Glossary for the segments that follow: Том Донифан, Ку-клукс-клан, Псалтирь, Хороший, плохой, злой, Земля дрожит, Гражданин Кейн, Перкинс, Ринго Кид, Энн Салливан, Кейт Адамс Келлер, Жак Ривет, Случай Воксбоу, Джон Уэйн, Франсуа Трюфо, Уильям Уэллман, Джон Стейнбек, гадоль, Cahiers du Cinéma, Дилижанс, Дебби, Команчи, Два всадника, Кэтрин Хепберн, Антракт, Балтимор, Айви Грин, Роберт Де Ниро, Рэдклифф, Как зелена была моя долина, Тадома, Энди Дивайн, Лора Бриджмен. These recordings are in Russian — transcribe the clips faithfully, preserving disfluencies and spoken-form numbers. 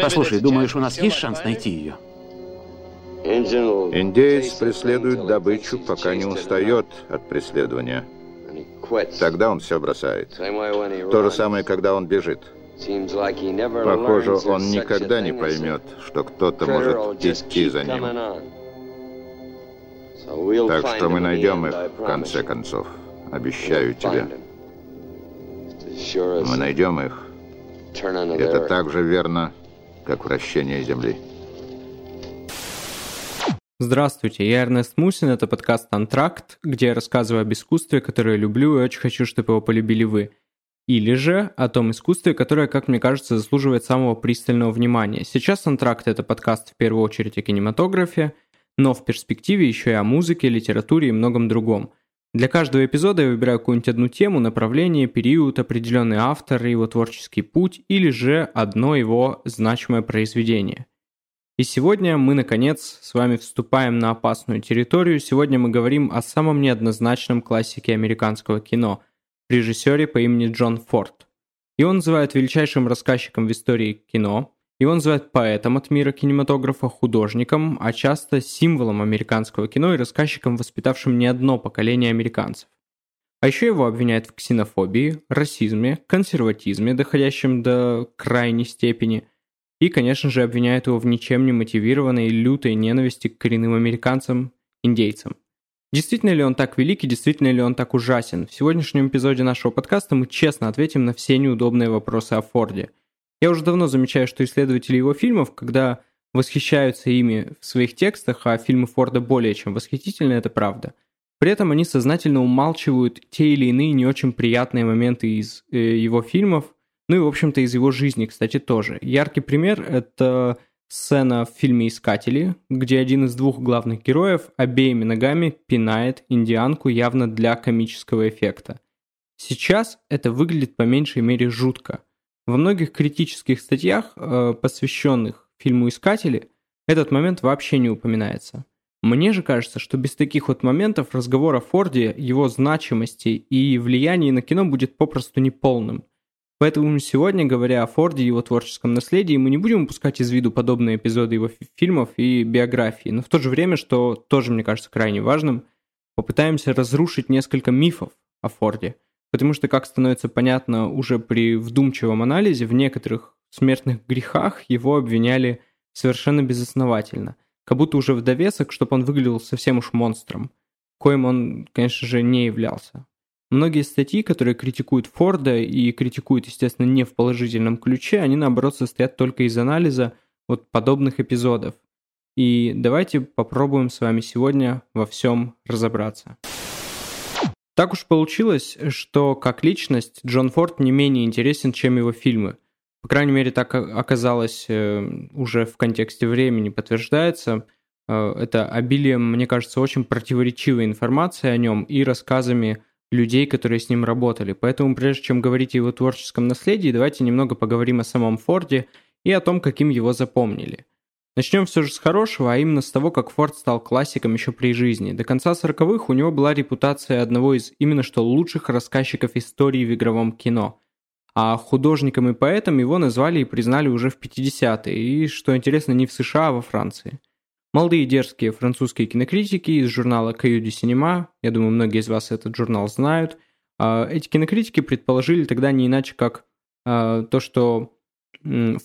Послушай, думаешь, у нас есть шанс найти ее? Индеец преследует добычу, пока не устает от преследования. Тогда он все бросает. То же самое, когда он бежит. Похоже, он никогда не поймет, что кто-то может идти за ним. Так что мы найдем их, в конце концов. Обещаю тебе. Мы найдем их. Это так же верно, как вращение Земли. Здравствуйте, я Эрнест Мусин, это подкаст «Антракт», где я рассказываю об искусстве, которое люблю и очень хочу, чтобы его полюбили вы. Или же о том искусстве, которое, как мне кажется, заслуживает самого пристального внимания. Сейчас «Антракт» — это подкаст в первую очередь о кинематографе, но в перспективе еще и о музыке, литературе и многом другом. Для каждого эпизода я выбираю какую-нибудь одну тему, направление, период, определенный автор, его творческий путь или же одно его значимое произведение. И сегодня мы, наконец, с вами вступаем на опасную территорию. Сегодня мы говорим о самом неоднозначном классике американского кино, режиссере по имени Джон Форд. Его называют величайшим рассказчиком в истории кино, его называют поэтом от мира кинематографа, художником, а часто символом американского кино и рассказчиком, воспитавшим не одно поколение американцев. А еще его обвиняют в ксенофобии, расизме, консерватизме, доходящем до крайней степени, и, конечно же, обвиняют его в ничем не мотивированной лютой ненависти к коренным американцам, индейцам. Действительно ли он так велик и действительно ли он так ужасен? В сегодняшнем эпизоде нашего подкаста мы честно ответим на все неудобные вопросы о Форде. Я уже давно замечаю, что исследователи его фильмов, когда восхищаются ими в своих текстах, а фильмы Форда более чем восхитительны, это правда. При этом они сознательно умалчивают те или иные не очень приятные моменты из э, его фильмов, ну и, в общем-то, из его жизни, кстати, тоже. Яркий пример — это сцена в фильме «Искатели», где один из двух главных героев обеими ногами пинает индианку явно для комического эффекта. Сейчас это выглядит по меньшей мере жутко. Во многих критических статьях, посвященных фильму «Искатели», этот момент вообще не упоминается. Мне же кажется, что без таких вот моментов разговор о Форде, его значимости и влиянии на кино будет попросту неполным. Поэтому сегодня, говоря о Форде и его творческом наследии, мы не будем упускать из виду подобные эпизоды его фильмов и биографии, но в то же время, что тоже, мне кажется, крайне важным, попытаемся разрушить несколько мифов о Форде. Потому что, как становится понятно уже при вдумчивом анализе, в некоторых смертных грехах его обвиняли совершенно безосновательно, как будто уже в довесок, чтобы он выглядел совсем уж монстром, коим он, конечно же, не являлся. Многие статьи, которые критикуют Форда и критикуют, естественно, не в положительном ключе, они, наоборот, состоят только из анализа вот подобных эпизодов. И давайте попробуем с вами сегодня во всем разобраться. Так уж получилось, что как личность Джон Форд не менее интересен, чем его фильмы. По крайней мере, так оказалось уже в контексте времени, подтверждается. Это обилием, мне кажется, очень противоречивой информации о нем и рассказами людей, которые с ним работали. Поэтому, прежде чем говорить о его творческом наследии, давайте немного поговорим о самом Форде и о том, каким его запомнили. Начнем все же с хорошего, а именно с того, как Форд стал классиком еще при жизни. До конца сороковых у него была репутация одного из именно что лучших рассказчиков истории в игровом кино. А художником и поэтом его назвали и признали уже в пятидесятые, и, что интересно, не в США, а во Франции. Молодые дерзкие французские кинокритики из журнала Cahiers du Cinéma, я думаю, многие из вас этот журнал знают, эти кинокритики предположили тогда не иначе, как то, что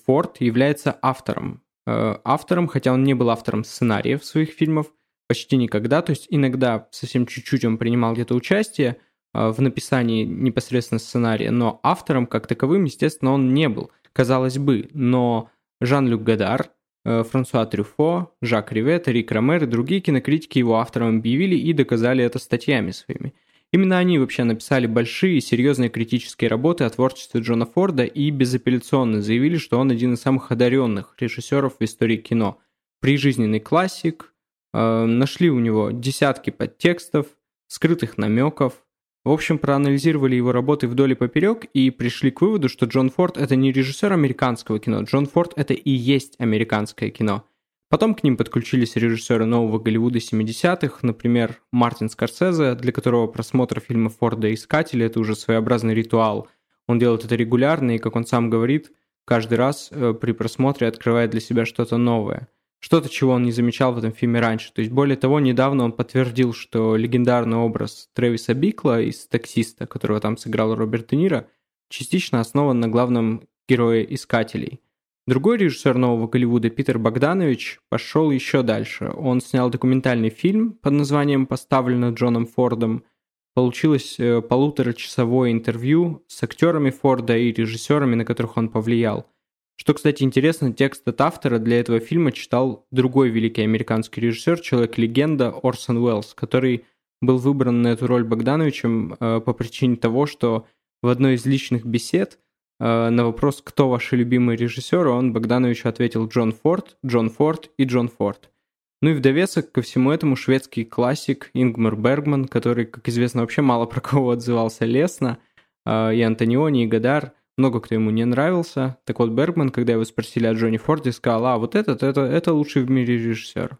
Форд является автором. автором, хотя он не был автором сценариев своих фильмов почти никогда, то есть иногда совсем чуть-чуть он принимал где-то участие в написании непосредственно сценария, но автором как таковым, естественно, он не был, казалось бы, но Жан-Люк Годар, Франсуа Трюфо, Жак Ривет, Рик Ромер и другие кинокритики его автором объявили и доказали это статьями своими. Именно они вообще написали большие, серьезные критические работы о творчестве Джона Форда и безапелляционно заявили, что он один из самых одаренных режиссеров в истории кино. Прижизненный классик, э, нашли у него десятки подтекстов, скрытых намеков. В общем, проанализировали его работы вдоль и поперек и пришли к выводу, что Джон Форд — это не режиссер американского кино, Джон Форд — это и есть американское кино. Потом к ним подключились режиссеры нового Голливуда семидесятых, например, Мартин Скорсезе, для которого просмотр фильма Форда «Искатели» — это уже своеобразный ритуал. Он делает это регулярно и, как он сам говорит, каждый раз при просмотре открывает для себя что-то новое. Что-то, чего он не замечал в этом фильме раньше. То есть, более того, недавно он подтвердил, что легендарный образ Трэвиса Бикла из «Таксиста», которого там сыграл Роберт Де Ниро, частично основан на главном герое «Искателей». Другой режиссер нового Голливуда, Питер Богданович, пошел еще дальше. Он снял документальный фильм под названием «Поставлено Джоном Фордом». Получилось полуторачасовое интервью с актерами Форда и режиссерами, на которых он повлиял. Что, кстати, интересно, текст от автора для этого фильма читал другой великий американский режиссер, человек-легенда Орсон Уэллс, который был выбран на эту роль Богдановичем по причине того, что в одной из личных бесед на вопрос «Кто ваши любимые режиссеры?» он Богдановичу ответил «Джон Форд, Джон Форд и Джон Форд». Ну и в довесок ко всему этому шведский классик Ингмар Бергман, который, как известно, вообще мало про кого отзывался лестно, и Антониони, и Годар. Много кто ему не нравился. Так вот, Бергман, когда его спросили о Джоне Форде, сказал, а вот этот, это, это лучший в мире режиссер.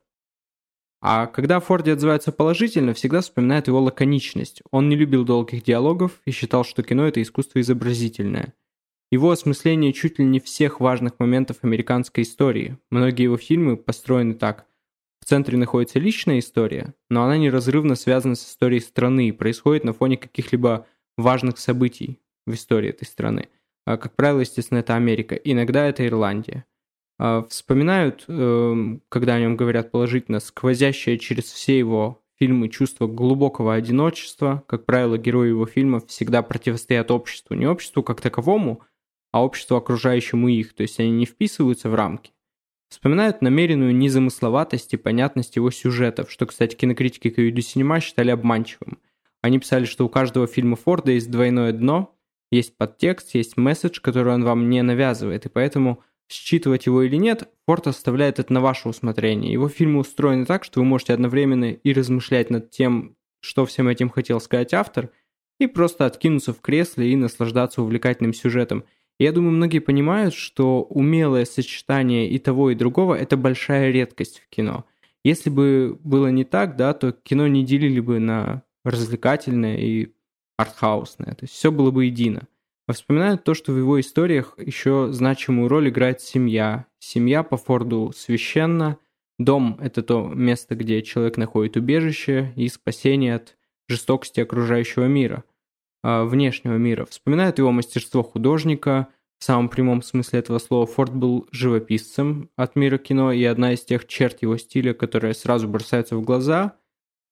А когда о Форде отзываются положительно, всегда вспоминают его лаконичность. Он не любил долгих диалогов и считал, что кино – это искусство изобразительное. Его осмысление чуть ли не всех важных моментов американской истории. Многие его фильмы построены так. В центре находится личная история, но она неразрывно связана с историей страны и происходит на фоне каких-либо важных событий в истории этой страны. Как правило, естественно, это Америка. Иногда это Ирландия. Вспоминают, когда о нем говорят положительно, сквозящее через все его фильмы чувство глубокого одиночества. Как правило, герои его фильмов всегда противостоят обществу. Не обществу как таковому, а обществу, окружающему их. То есть они не вписываются в рамки. Вспоминают намеренную незамысловатость и понятность его сюжетов, что, кстати, кинокритики Cahiers du Cinéma считали обманчивым. Они писали, что у каждого фильма Форда есть двойное дно, есть подтекст, есть месседж, который он вам не навязывает, и поэтому считывать его или нет, Форд оставляет это на ваше усмотрение. Его фильмы устроены так, что вы можете одновременно и размышлять над тем, что всем этим хотел сказать автор, и просто откинуться в кресле и наслаждаться увлекательным сюжетом. И я думаю, многие понимают, что умелое сочетание и того, и другого – это большая редкость в кино. Если бы было не так, да, то кино не делили бы на развлекательное и артхаусное, то есть все было бы едино. А вспоминают то, что в его историях еще значимую роль играет семья. Семья по Форду священна, дом – это то место, где человек находит убежище и спасение от жестокости окружающего мира, внешнего мира. Вспоминают его мастерство художника, в самом прямом смысле этого слова. Форд был живописцем от мира кино, и одна из тех черт его стиля, которая сразу бросается в глаза –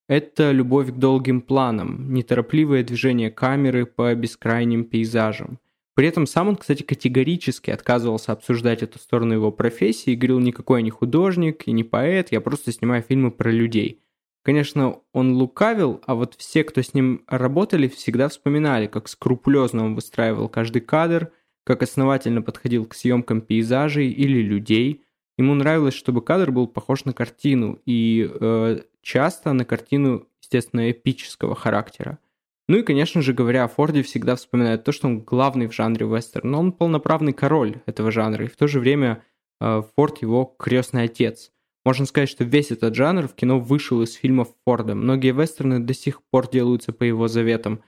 это любовь к долгим планам, неторопливое движение камеры по бескрайним пейзажам. При этом сам он, кстати, категорически отказывался обсуждать эту сторону его профессии и говорил, никакой я не художник и не поэт, я просто снимаю фильмы про людей. Конечно, он лукавил, а вот все, кто с ним работали, всегда вспоминали, как скрупулезно он выстраивал каждый кадр, как основательно подходил к съемкам пейзажей или людей. Ему нравилось, чтобы кадр был похож на картину, и э, часто на картину, естественно, эпического характера. Ну и, конечно же, говоря о Форде, всегда вспоминают то, что он главный в жанре вестерн, но он полноправный король этого жанра, и в то же время э, Форд его крестный отец. Можно сказать, что весь этот жанр в кино вышел из фильмов Форда. Многие вестерны до сих пор делаются по его заветам.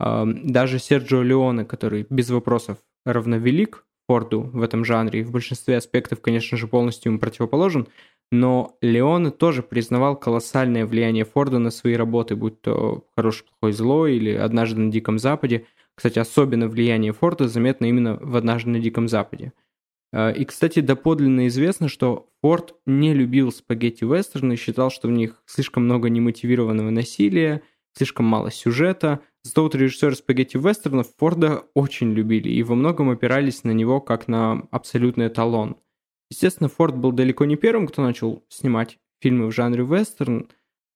Э, даже Серджио Леоне, который без вопросов равновелик Форду в этом жанре, и в большинстве аспектов, конечно же, полностью ему противоположен, но Леоне тоже признавал колоссальное влияние Форда на свои работы, будь то «Хороший, плохой, злой» или «Однажды на Диком Западе». Кстати, особенно влияние Форда заметно именно в «Однажды на Диком Западе». И, кстати, доподлинно известно, что Форд не любил спагетти-вестерны и считал, что в них слишком много немотивированного насилия, слишком мало сюжета. Зато вот режиссеры спагетти-вестернов Форда очень любили и во многом опирались на него как на абсолютный эталон. Естественно, Форд был далеко не первым, кто начал снимать фильмы в жанре вестерн,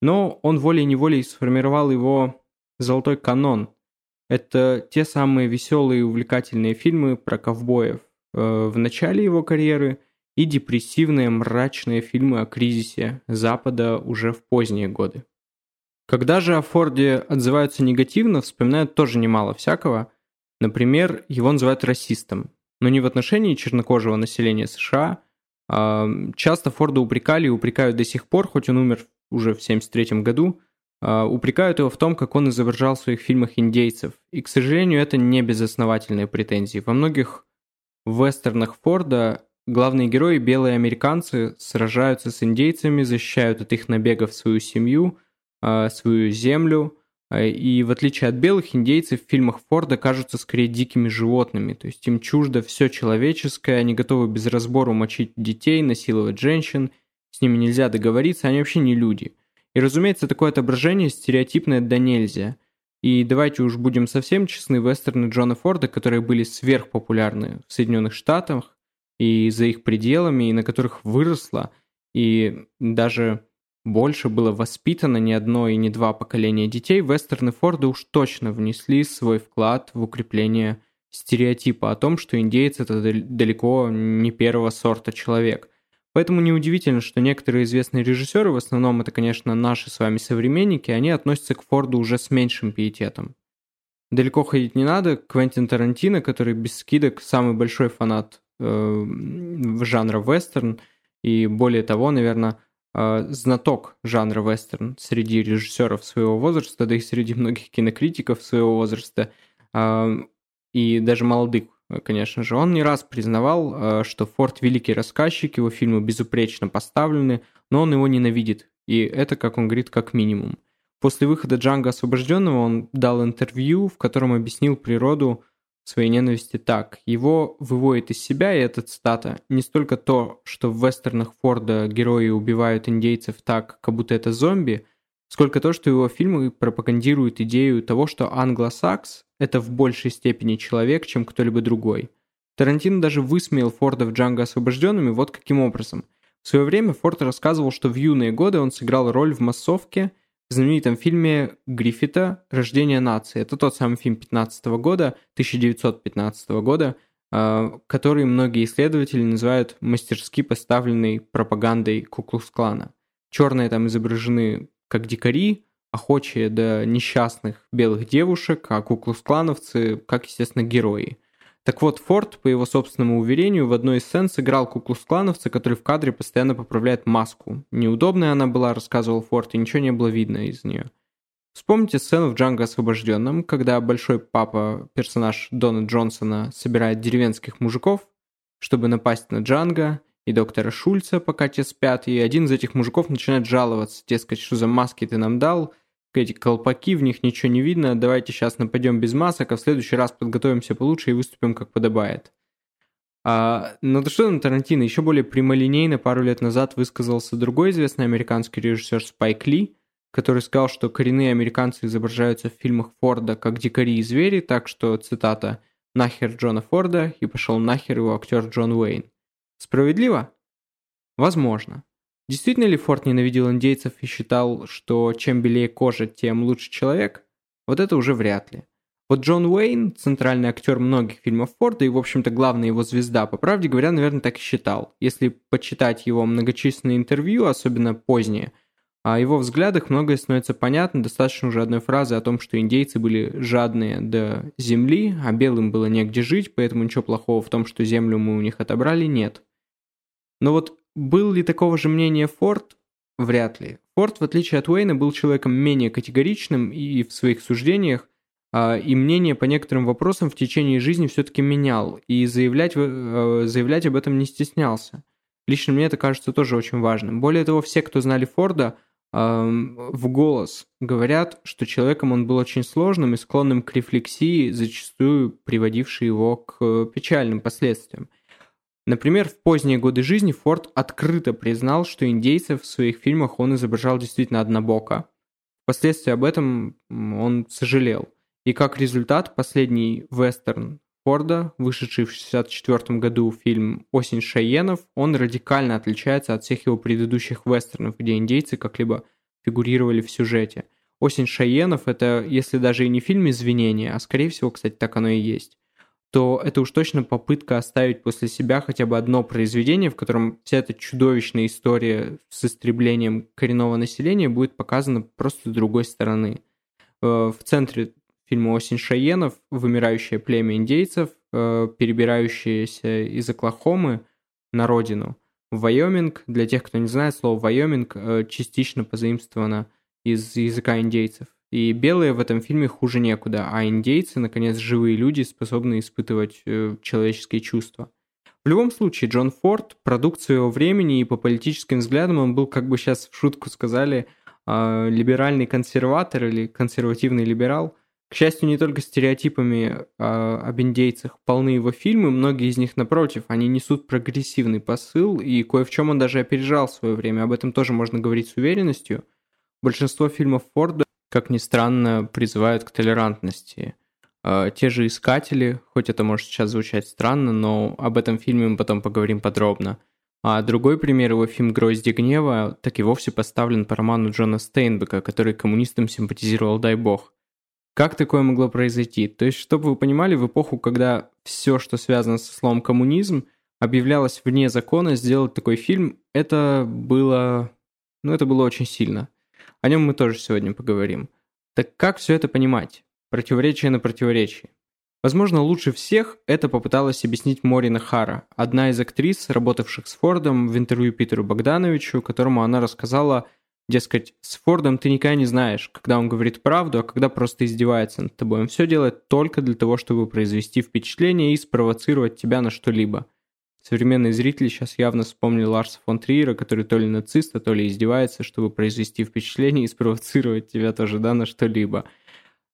но он волей-неволей сформировал его золотой канон. Это те самые веселые и увлекательные фильмы про ковбоев э, в начале его карьеры и депрессивные мрачные фильмы о кризисе Запада уже в поздние годы. Когда же о Форде отзываются негативно, вспоминают тоже немало всякого. Например, его называют расистом, но не в отношении чернокожего населения США. Часто Форда упрекали и упрекают до сих пор, хоть он умер уже в тысяча девятьсот семьдесят третьем году, упрекают его в том, как он изображал в своих фильмах индейцев. И, к сожалению, это не безосновательные претензии. Во многих В вестернах Форда главные герои, белые американцы, сражаются с индейцами, защищают от их набегов свою семью, свою землю. И в отличие от белых, индейцы в фильмах Форда кажутся скорее дикими животными. То есть им чуждо все человеческое, они готовы без разбора мочить детей, насиловать женщин. С ними нельзя договориться, они вообще не люди. И, разумеется, такое отображение стереотипное да нельзя. И давайте уж будем совсем честны, вестерны Джона Форда, которые были сверхпопулярны в Соединенных Штатах и за их пределами, и на которых выросло, и даже... больше было воспитано ни одно и не два поколения детей, вестерны Форда уж точно внесли свой вклад в укрепление стереотипа о том, что индейец – это далеко не первого сорта человек. Поэтому неудивительно, что некоторые известные режиссеры, в основном это, конечно, наши с вами современники, они относятся к Форду уже с меньшим пиететом. Далеко ходить не надо, Квентин Тарантино, который без скидок самый большой фанат э, жанра вестерн, и более того, наверное, знаток жанра вестерн среди режиссеров своего возраста, да и среди многих кинокритиков своего возраста, и даже молодых, конечно же. Он не раз признавал, что Форд – великий рассказчик, его фильмы безупречно поставлены, но он его ненавидит, и это, как он говорит, как минимум. После выхода «Джанго освобожденного» он дал интервью, в котором объяснил природу своей ненависти так. Его выводит из себя, и это цитата, не столько то, что в вестернах Форда герои убивают индейцев так, как будто это зомби, сколько то, что его фильмы пропагандируют идею того, что англосакс – это в большей степени человек, чем кто-либо другой. Тарантино даже высмеял Форда в «Джанго освобожденными» вот каким образом. В свое время Форд рассказывал, что в юные годы он сыграл роль в массовке в знаменитом фильме Гриффита «Рождение нации». Это тот самый фильм пятнадцатого года, тысяча девятьсот пятнадцатого года, который многие исследователи называют мастерски поставленной пропагандой Ку-клукс-клана. Черные там изображены как дикари, охочие до несчастных белых девушек, а ку-клукс-клановцы как, естественно, герои. Так вот, Форд, по его собственному уверению, в одной из сцен сыграл ку-клукс-клановца, который в кадре постоянно поправляет маску. Неудобная она была, рассказывал Форд, и ничего не было видно из нее. Вспомните сцену в «Джанго освобожденном», когда большой папа, персонаж Дона Джонсона, собирает деревенских мужиков, чтобы напасть на Джанго и доктора Шульца, пока те спят, и один из этих мужиков начинает жаловаться, дескать, что за маски ты нам дал, эти колпаки, в них ничего не видно, давайте сейчас нападем без масок, а в следующий раз подготовимся получше и выступим как подобает. А, но да что там Тарантино, еще более прямолинейно пару лет назад высказался другой известный американский режиссер Спайк Ли, который сказал, что коренные американцы изображаются в фильмах Форда как дикари и звери, так что, цитата, «нахер Джона Форда» и пошел нахер его актер Джон Уэйн. Справедливо? Возможно. Действительно ли Форд ненавидел индейцев и считал, что чем белее кожа, тем лучше человек? Вот это уже вряд ли. Вот Джон Уэйн, центральный актер многих фильмов Форда и, в общем-то, главная его звезда, по правде говоря, наверное, так и считал. Если почитать его многочисленные интервью, особенно поздние, о его взглядах многое становится понятно, достаточно уже одной фразы о том, что индейцы были жадные до земли, а белым было негде жить, поэтому ничего плохого в том, что землю мы у них отобрали, нет. Но вот был ли такого же мнения Форд? Вряд ли. Форд, в отличие от Уэйна, был человеком менее категоричным и в своих суждениях, и мнение по некоторым вопросам в течение жизни все-таки менял, и заявлять, заявлять об этом не стеснялся. Лично мне это кажется тоже очень важным. Более того, все, кто знали Форда, в голос говорят, что человеком он был очень сложным и склонным к рефлексии, зачастую приводившей его к печальным последствиям. Например, в поздние годы жизни Форд открыто признал, что индейцев в своих фильмах он изображал действительно однобоко. Впоследствии об этом он сожалел. И как результат, последний вестерн Форда, вышедший в тысяча девятьсот шестьдесят четвёртом году фильм «Осень шайенов», он радикально отличается от всех его предыдущих вестернов, где индейцы как-либо фигурировали в сюжете. «Осень шайенов» — это, если даже и не фильм «Извинения», а скорее всего, кстати, так оно и есть, то это уж точно попытка оставить после себя хотя бы одно произведение, в котором вся эта чудовищная история с истреблением коренного населения будет показана просто с другой стороны. В центре фильма «Осень шайенов» вымирающее племя индейцев, перебирающееся из Оклахомы на родину в Вайоминг. Для тех, кто не знает, слово «Вайоминг» частично позаимствовано из языка индейцев. И белые в этом фильме хуже некуда, а индейцы, наконец, живые люди, способные испытывать э, человеческие чувства. В любом случае, Джон Форд – продукт своего времени, и по политическим взглядам он был, как бы сейчас в шутку сказали, э, либеральный консерватор или консервативный либерал. К счастью, не только стереотипами э, об индейцах полны его фильмы, многие из них, напротив, они несут прогрессивный посыл, и кое в чем он даже опережал в свое время, об этом тоже можно говорить с уверенностью. Большинство фильмов Форда, как ни странно, призывают к толерантности. Э, те же «Искатели», хоть это может сейчас звучать странно, но об этом фильме мы потом поговорим подробно. А другой пример, его фильм «Грозди гнева», так и вовсе поставлен по роману Джона Стейнбека, который коммунистам симпатизировал, дай бог. Как такое могло произойти? То есть, чтобы вы понимали, в эпоху, когда все, что связано со словом «коммунизм», объявлялось вне закона, сделать такой фильм, это было... Ну, это было очень сильно. О нем мы тоже сегодня поговорим. Так как все это понимать? Противоречие на противоречии. Возможно, лучше всех это попыталась объяснить Морин О'Хара, одна из актрис, работавших с Фордом, в интервью Питеру Богдановичу, которому она рассказала, дескать, с Фордом ты никогда не знаешь, когда он говорит правду, а когда просто издевается над тобой. Он все делает только для того, чтобы произвести впечатление и спровоцировать тебя на что-либо. Современный зритель сейчас явно вспомнил Ларса фон Триера, который то ли нацист, а то ли издевается, чтобы произвести впечатление и спровоцировать тебя тоже, да, на что-либо.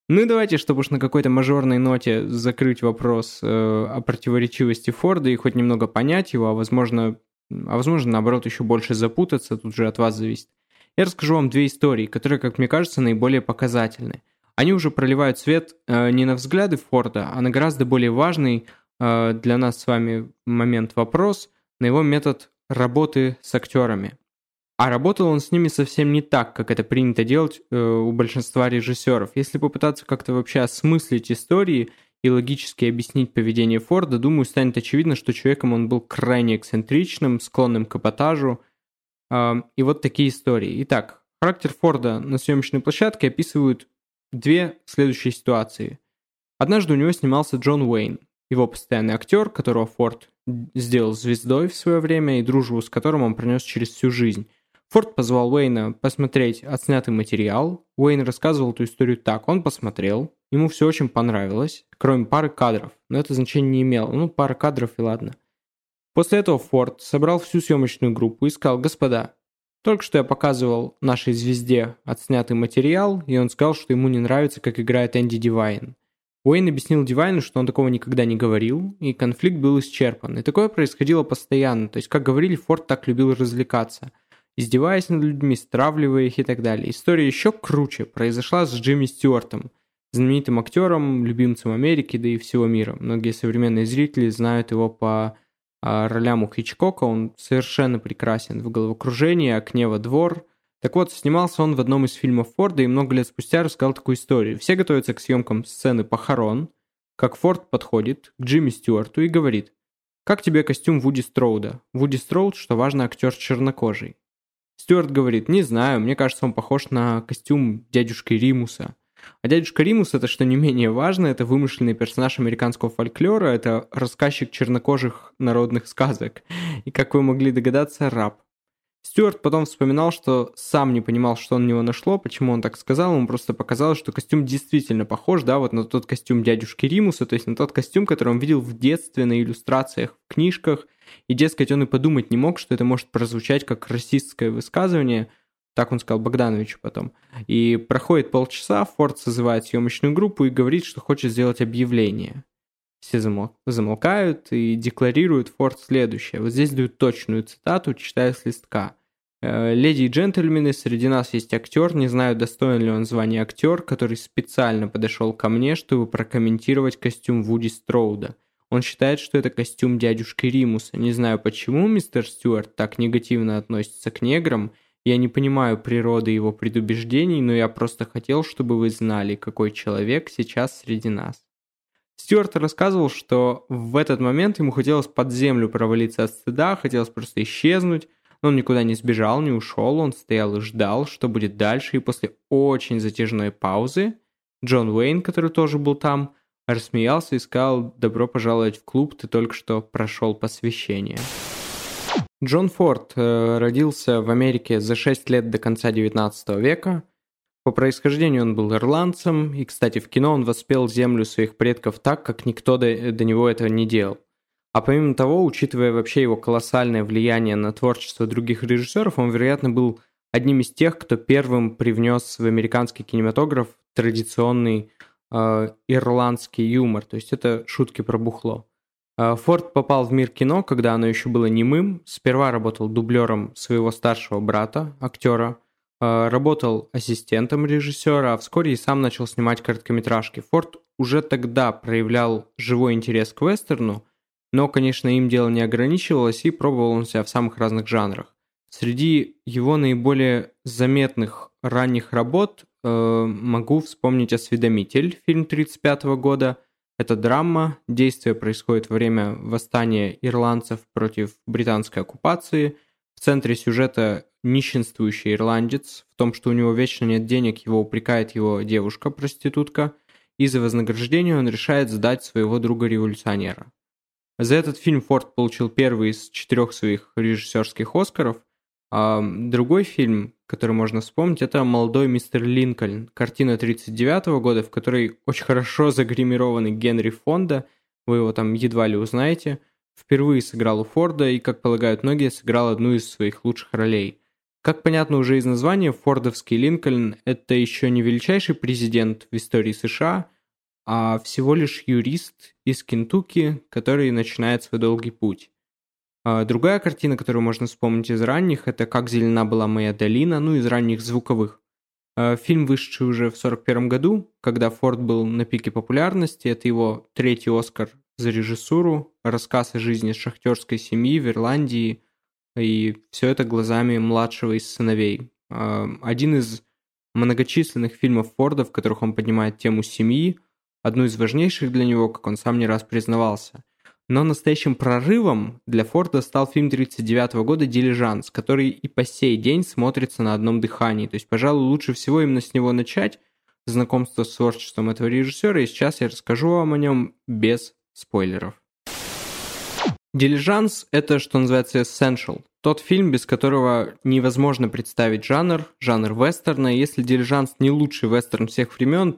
Ну и давайте, чтобы уж на какой-то мажорной ноте закрыть вопрос э, о противоречивости Форда и хоть немного понять его, а возможно, а возможно, наоборот, еще больше запутаться, тут же от вас зависит. Я расскажу вам две истории, которые, как мне кажется, наиболее показательны. Они уже проливают свет э, не на взгляды Форда, а на гораздо более важный э, для нас с вами момент вопрос, на его метод работы с актерами. А работал он с ними совсем не так, как это принято делать э, у большинства режиссеров. Если попытаться как-то вообще осмыслить истории и логически объяснить поведение Форда, думаю, станет очевидно, что человеком он был крайне эксцентричным, склонным к эпатажу. И вот такие истории. Итак, характер Форда на съемочной площадке описывают две следующие ситуации. Однажды у него снимался Джон Уэйн, его постоянный актер, которого Форд сделал звездой в свое время и дружбу с которым он пронес через всю жизнь. Форд позвал Уэйна посмотреть отснятый материал. Уэйн рассказывал эту историю так. Он посмотрел, ему все очень понравилось, кроме пары кадров, но это значение не имело. Ну, пара кадров и ладно. После этого Форд собрал всю съемочную группу и сказал: «Господа, только что я показывал нашей звезде отснятый материал, и он сказал, что ему не нравится, как играет Энди Дивайн». Уэйн объяснил Дивайну, что он такого никогда не говорил, и конфликт был исчерпан. И такое происходило постоянно, то есть, как говорили, Форд так любил развлекаться, издеваясь над людьми, стравливая их и так далее. История еще круче произошла с Джимми Стюартом, знаменитым актером, любимцем Америки, да и всего мира. Многие современные зрители знают его по... А ролям у Хичкока, он совершенно прекрасен в «Головокружении», «Окне во двор». Так вот, снимался он в одном из фильмов Форда и много лет спустя рассказал такую историю. Все готовятся к съемкам сцены похорон, как Форд подходит к Джимми Стюарту и говорит: «Как тебе костюм Вуди Строуда?» Вуди Строуд, что важно, актер чернокожий. Стюарт говорит: «Не знаю, мне кажется, он похож на костюм дядюшки Римуса». А дядюшка Римус, это, что не менее важно, это вымышленный персонаж американского фольклора, это рассказчик чернокожих народных сказок. И, как вы могли догадаться, раб. Стюарт потом вспоминал, что сам не понимал, что на него нашло, почему он так сказал, ему просто показалось, что костюм действительно похож, да, вот на тот костюм дядюшки Римуса, то есть на тот костюм, который он видел в детстве на иллюстрациях, в книжках, и, дескать, он и подумать не мог, что это может прозвучать как расистское высказывание. Так он сказал Богдановичу потом. И проходит полчаса, Форд созывает съемочную группу и говорит, что хочет сделать объявление. Все замолкают и декларируют Форд следующее. Вот здесь дают точную цитату, читаю с листка. «Леди и джентльмены, среди нас есть актер, не знаю, достоин ли он звания актер, который специально подошел ко мне, чтобы прокомментировать костюм Вуди Строуда. Он считает, что это костюм дядюшки Римуса. Не знаю, почему мистер Стюарт так негативно относится к неграм. Я не понимаю природы его предубеждений, но я просто хотел, чтобы вы знали, какой человек сейчас среди нас». Стюарт рассказывал, что в этот момент ему хотелось под землю провалиться от стыда, хотелось просто исчезнуть, но он никуда не сбежал, не ушел, он стоял и ждал, что будет дальше, и после очень затяжной паузы Джон Уэйн, который тоже был там, рассмеялся и сказал: «Добро пожаловать в клуб, ты только что прошел посвящение». Джон Форд э, родился в Америке за шесть лет до конца девятнадцатого века. По происхождению он был ирландцем, и, кстати, в кино он воспел землю своих предков так, как никто до, до него этого не делал. А помимо того, учитывая вообще его колоссальное влияние на творчество других режиссеров, он, вероятно, был одним из тех, кто первым привнес в американский кинематограф традиционный э, ирландский юмор, то есть это шутки про бухло. Э, Форд попал в мир кино, когда оно еще было немым, сперва работал дублером своего старшего брата, актера, э, работал ассистентом режиссера, а вскоре и сам начал снимать короткометражки. Форд уже тогда проявлял живой интерес к вестерну, но, конечно, им дело не ограничивалось, и пробовал он себя в самых разных жанрах. Среди его наиболее заметных ранних работ э, могу вспомнить «Осведомитель», фильм тысяча девятьсот тридцать пятого года. Это драма, действие происходит во время восстания ирландцев против британской оккупации. В центре сюжета нищенствующий ирландец, в том, что у него вечно нет денег, его упрекает его девушка-проститутка, и за вознаграждение он решает сдать своего друга-революционера. За этот фильм Форд получил первый из четырех своих режиссерских «Оскаров». А другой фильм, который можно вспомнить, это «Молодой мистер Линкольн», картина тысяча девятьсот тридцать девятого года, в которой очень хорошо загримированный Генри Фонда, вы его там едва ли узнаете, впервые сыграл у Форда и, как полагают многие, сыграл одну из своих лучших ролей. Как понятно уже из названия, фордовский Линкольн – это еще не величайший президент в истории США, а всего лишь юрист из Кентукки, который начинает свой долгий путь. Другая картина, которую можно вспомнить из ранних, это «Как зелена была моя долина», ну, из ранних звуковых. Фильм, вышедший уже в сорок первом году, когда Форд был на пике популярности, это его третий «Оскар» за режиссуру, рассказ о жизни шахтерской семьи в Ирландии, и все это глазами младшего из сыновей. Один из многочисленных фильмов Форда, в которых он поднимает тему семьи, одну из важнейших для него, как он сам не раз признавался. Но настоящим прорывом для Форда стал фильм тысяча девятьсот тридцать девятого года «Дилижанс», который и по сей день смотрится на одном дыхании. То есть, пожалуй, лучше всего именно с него начать знакомство с творчеством этого режиссера, и сейчас я расскажу вам о нем без спойлеров. «Дилижанс» — это, что называется, «essential». Тот фильм, без которого невозможно представить жанр, жанр вестерна. Если «Дилижанс» не лучший вестерн всех времен,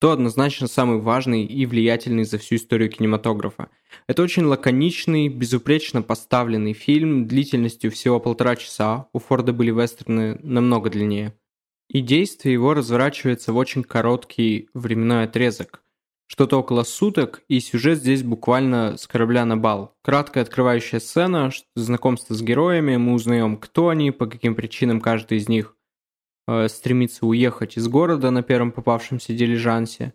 то однозначно самый важный и влиятельный за всю историю кинематографа. Это очень лаконичный, безупречно поставленный фильм длительностью всего полтора часа, у Форда были вестерны намного длиннее, и действие его разворачивается в очень короткий временной отрезок, что-то около суток, и сюжет здесь буквально с корабля на бал. Краткая открывающая сцена, знакомство с героями, мы узнаем, кто они, по каким причинам каждый из них стремится уехать из города на первом попавшемся дилижансе.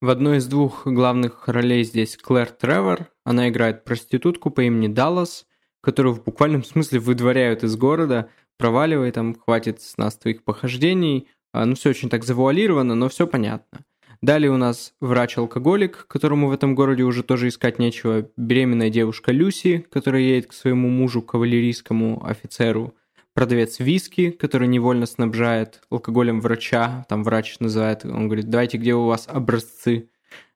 В одной из двух главных ролей здесь Клэр Тревор, она играет проститутку по имени Даллас, которую в буквальном смысле выдворяют из города, проваливай там, хватит с нас твоих похождений, ну все очень так завуалировано, но все понятно. Далее у нас врач-алкоголик, которому в этом городе уже тоже искать нечего, беременная девушка Люси, которая едет к своему мужу, кавалерийскому офицеру, продавец виски, который невольно снабжает алкоголем врача, там врач называет, он говорит, давайте, где у вас образцы?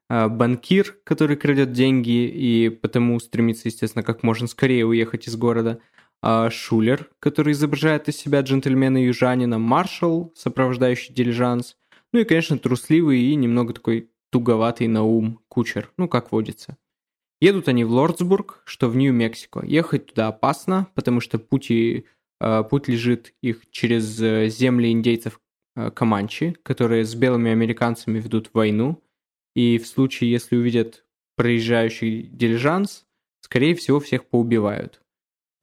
Банкир, который крадет деньги и потому стремится, естественно, как можно скорее уехать из города. Шулер, который изображает из себя джентльмена-южанина. Маршал, сопровождающий дилижанс. Ну и, конечно, трусливый и немного такой туговатый на ум кучер, ну как водится. Едут они в Лордсбург, что в Нью-Мексико. Ехать туда опасно, потому что пути... Путь лежит их через земли индейцев Каманчи, которые с белыми американцами ведут войну, и в случае, если увидят проезжающий дилижанс, скорее всего, всех поубивают.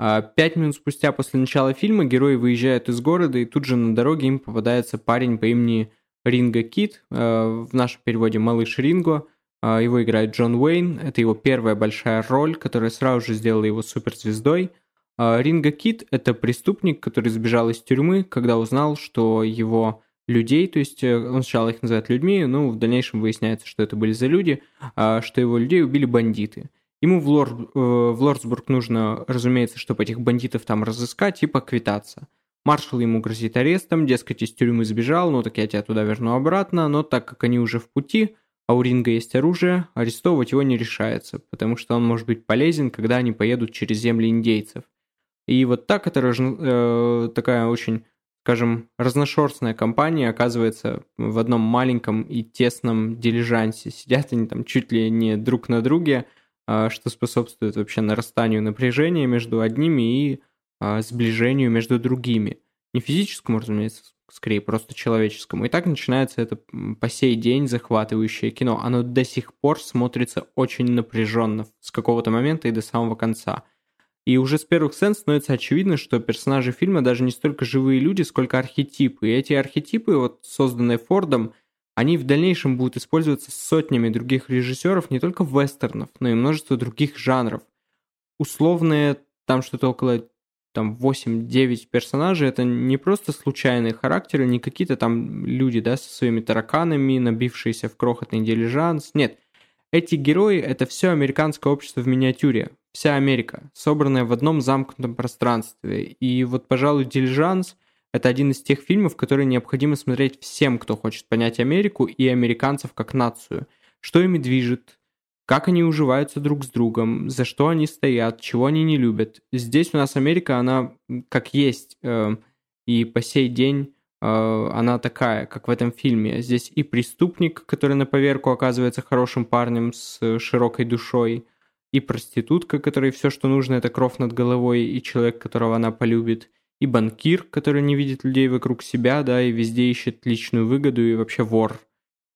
Пять минут спустя после начала фильма герои выезжают из города, и тут же на дороге им попадается парень по имени Ринго Кид, в нашем переводе «Малыш Ринго», его играет Джон Уэйн, это его первая большая роль, которая сразу же сделала его суперзвездой. Ринго Кид – это преступник, который сбежал из тюрьмы, когда узнал, что его людей, то есть он сначала их называет людьми, но в дальнейшем выясняется, что это были за люди, что его людей убили бандиты. Ему в, Лор... в Лордсбург нужно, разумеется, чтобы этих бандитов там разыскать и поквитаться. Маршал ему грозит арестом, дескать, из тюрьмы сбежал, ну так я тебя туда верну обратно, но так как они уже в пути, а у Ринго есть оружие, арестовывать его не решается, потому что он может быть полезен, когда они поедут через земли индейцев. И вот так это э, такая очень скажем, разношерстная компания оказывается в одном маленьком и тесном дилижансе. Сидят они там чуть ли не друг на друге, что способствует вообще нарастанию напряжения между одними и сближению между другими. Не физическому, разумеется, скорее просто человеческому. И так начинается это по сей день захватывающее кино. Оно до сих пор смотрится очень напряженно с какого-то момента и до самого конца. И уже с первых сцен становится очевидно, что персонажи фильма даже не столько живые люди, сколько архетипы. И эти архетипы, вот созданные Фордом, они в дальнейшем будут использоваться сотнями других режиссеров, не только вестернов, но и множество других жанров. Условные, там что-то около там, восемь-девять персонажей, это не просто случайные характеры, не какие-то там люди, да, со своими тараканами, набившиеся в крохотный дилижанс. Нет, эти герои — это все американское общество в миниатюре. Вся Америка, собранная в одном замкнутом пространстве. И вот, пожалуй, «Дилижанс» — это один из тех фильмов, которые необходимо смотреть всем, кто хочет понять Америку и американцев как нацию. Что ими движет, как они уживаются друг с другом, за что они стоят, чего они не любят. Здесь у нас Америка, она как есть, э, и по сей день э, она такая, как в этом фильме. Здесь и преступник, который на поверку оказывается хорошим парнем с широкой душой, и проститутка, которой все, что нужно, это кров над головой, и человек, которого она полюбит, и банкир, который не видит людей вокруг себя, да, и везде ищет личную выгоду, и вообще вор,